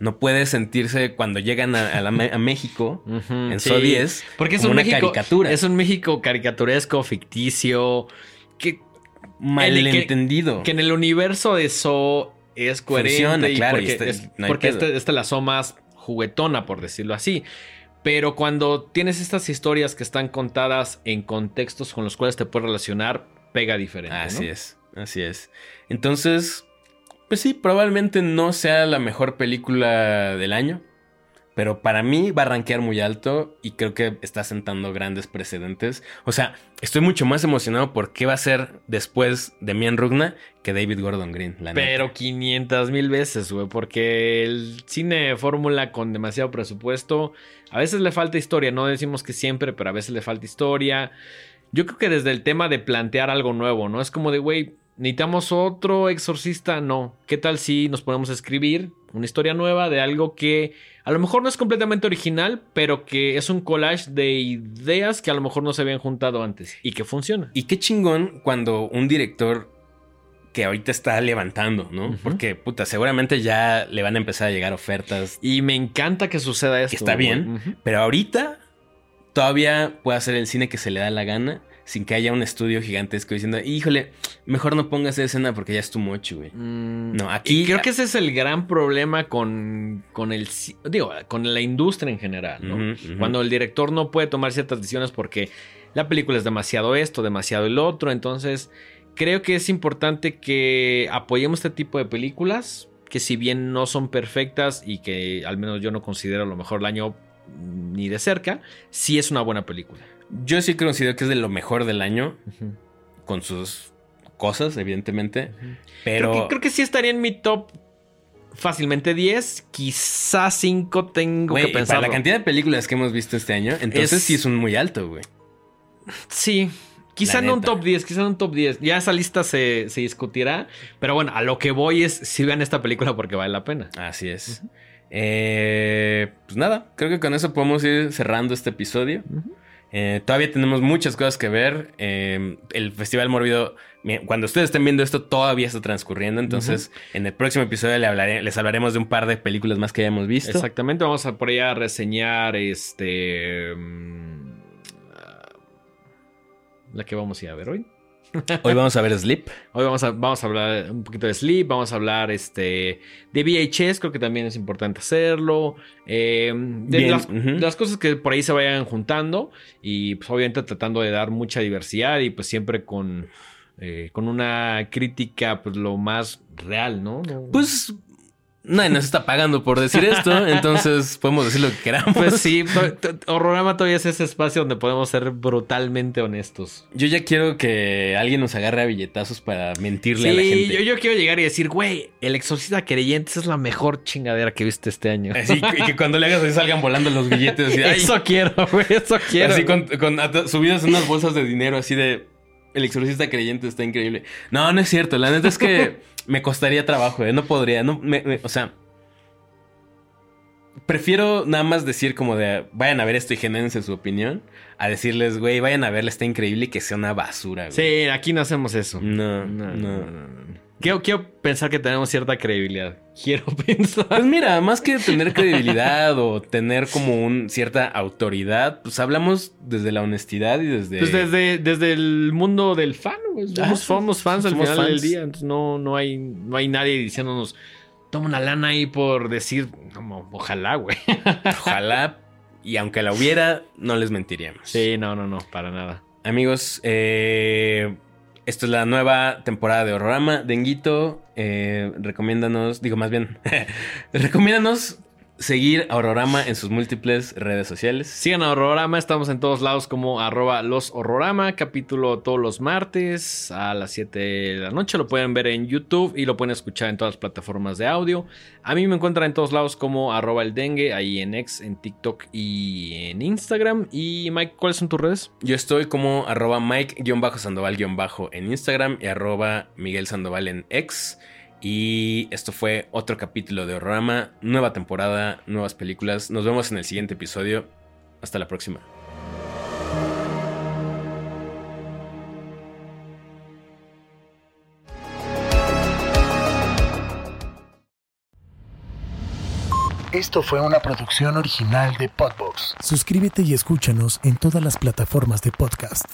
no puede sentirse cuando llegan a, a, la, a México uh-huh, en sí. So diez porque es como un una México, caricatura. Es un México caricaturesco, ficticio. Que malentendido. Que, que en el universo de So es coherente. Funciona, y claro. Porque, y está, es, no porque esta este la So más juguetona, por decirlo así. Pero cuando tienes estas historias que están contadas en contextos con los cuales te puedes relacionar, pega diferente. Así ¿no? es, así es. Entonces, pues sí, probablemente no sea la mejor película del año. Pero para mí va a rankear muy alto y creo que está sentando grandes precedentes. O sea, estoy mucho más emocionado por qué va a ser después de Mian Rugna que David Gordon Green, la neta. Pero quinientas mil veces, güey, porque el cine fórmula con demasiado presupuesto, a veces le falta historia. No decimos que siempre, pero a veces le falta historia. Yo creo que desde el tema de plantear algo nuevo, ¿no? Es como de, güey, ¿necesitamos otro exorcista? No. ¿Qué tal si nos ponemos a escribir una historia nueva de algo que a lo mejor no es completamente original, pero que es un collage de ideas que a lo mejor no se habían juntado antes y que funciona? Y qué chingón cuando un director que ahorita está levantando, ¿no? Uh-huh. Porque, puta, seguramente ya le van a empezar a llegar ofertas. Y me encanta que suceda esto. Que está bien, uh-huh. Pero ahorita todavía puede hacer el cine que se le da la gana sin que haya un estudio gigantesco diciendo, híjole, mejor no pongas esa escena porque ya es tu mocho, güey. Mm, no, aquí... Y creo que ese es el gran problema con, con el... Digo, con la industria en general, ¿no? Uh-huh, uh-huh. Cuando el director no puede tomar ciertas decisiones porque la película es demasiado esto, demasiado el otro. Entonces, creo que es importante que apoyemos este tipo de películas que, si bien no son perfectas y que al menos yo no considero a lo mejor el año ni de cerca, sí es una buena película. Yo sí considero que es de lo mejor del año, uh-huh. Con sus cosas, evidentemente, uh-huh. Pero... Creo que, creo que sí estaría en mi top fácilmente diez, quizás cinco, tengo wey, que pensarlo. Para la cantidad de películas que hemos visto este año, entonces es... sí es un muy alto, güey. Sí, quizá no un top diez, quizá no un top diez. Ya esa lista se, se discutirá, pero bueno, a lo que voy es si vean esta película porque vale la pena. Así es. Uh-huh. eh, pues nada, creo que con eso podemos ir cerrando este episodio. Uh-huh. Eh, todavía tenemos muchas cosas que ver. Eh, el Festival Mórbido, cuando ustedes estén viendo esto, todavía está transcurriendo. Entonces, uh-huh. En el próximo episodio le hablaré, les hablaremos de un par de películas más que hayamos visto. Exactamente. Vamos a por allá a reseñar este... la que vamos a ir a ver hoy. Hoy vamos a ver Sleep. Hoy vamos a, vamos a hablar un poquito de Sleep. Vamos a hablar este, de V H S. Creo que también es importante hacerlo. Eh, de las, uh-huh. las cosas que por ahí se vayan juntando. Y pues obviamente tratando de dar mucha diversidad. Y pues siempre con, eh, con una crítica pues lo más real, ¿no? Pues... nadie nos está pagando por decir esto, entonces podemos decir lo que queramos. Pues sí, to- to- Horrorama todavía es ese espacio donde podemos ser brutalmente honestos. Yo ya quiero que alguien nos agarre a billetazos para mentirle sí, a la gente. Sí, yo, yo quiero llegar y decir, güey, El Exorcista Creyentes es la mejor chingadera que viste este año. Así, y que cuando le hagas así salgan volando los billetes. Así, eso quiero, güey, eso quiero. Así con, con at- subidas en unas bolsas de dinero así de... El Exorcista Creyente está increíble. No, no es cierto. La neta es que me costaría trabajo. ¿eh? No podría. No, me, me, o sea, prefiero nada más decir como de... vayan a ver esto y genense su opinión. A decirles, güey, vayan a verla. Está increíble y que sea una basura. Güey. Sí, aquí no hacemos eso. No, no, no. no, no, no. Quiero, quiero pensar que tenemos cierta credibilidad. Quiero pensar. Pues mira, más que tener credibilidad o tener como un cierta autoridad, pues hablamos desde la honestidad y desde... Pues desde, desde el mundo del fan, güey. Somos, ah, somos fans somos al final fans. del día. Entonces no, no, hay, no hay nadie diciéndonos, toma una lana ahí por decir, no, ojalá, güey. Ojalá. Y aunque la hubiera, no les mentiríamos. Sí, no, no, no, para nada. Amigos, eh... esto es la nueva temporada de Horrorama. Denguito, eh, recomiéndanos... Digo, más bien... recomiéndanos seguir a Horrorama en sus múltiples redes sociales. Sigan a Horrorama. Estamos en todos lados como arroba los Horrorama. Capítulo todos los martes a las siete de la noche. Lo pueden ver en YouTube y lo pueden escuchar en todas las plataformas de audio. A mí me encuentran en todos lados como arroba el dengue. Ahí en X, en TikTok y en Instagram. Y Mike, ¿cuáles son tus redes? Yo estoy como arroba Mike-Sandoval- en Instagram y arroba Miguel Sandoval en X. Y esto fue otro capítulo de Horrorama, nueva temporada, nuevas películas. Nos vemos en el siguiente episodio. Hasta la próxima. Esto fue una producción original de Podbox. Suscríbete y escúchanos en todas las plataformas de podcast.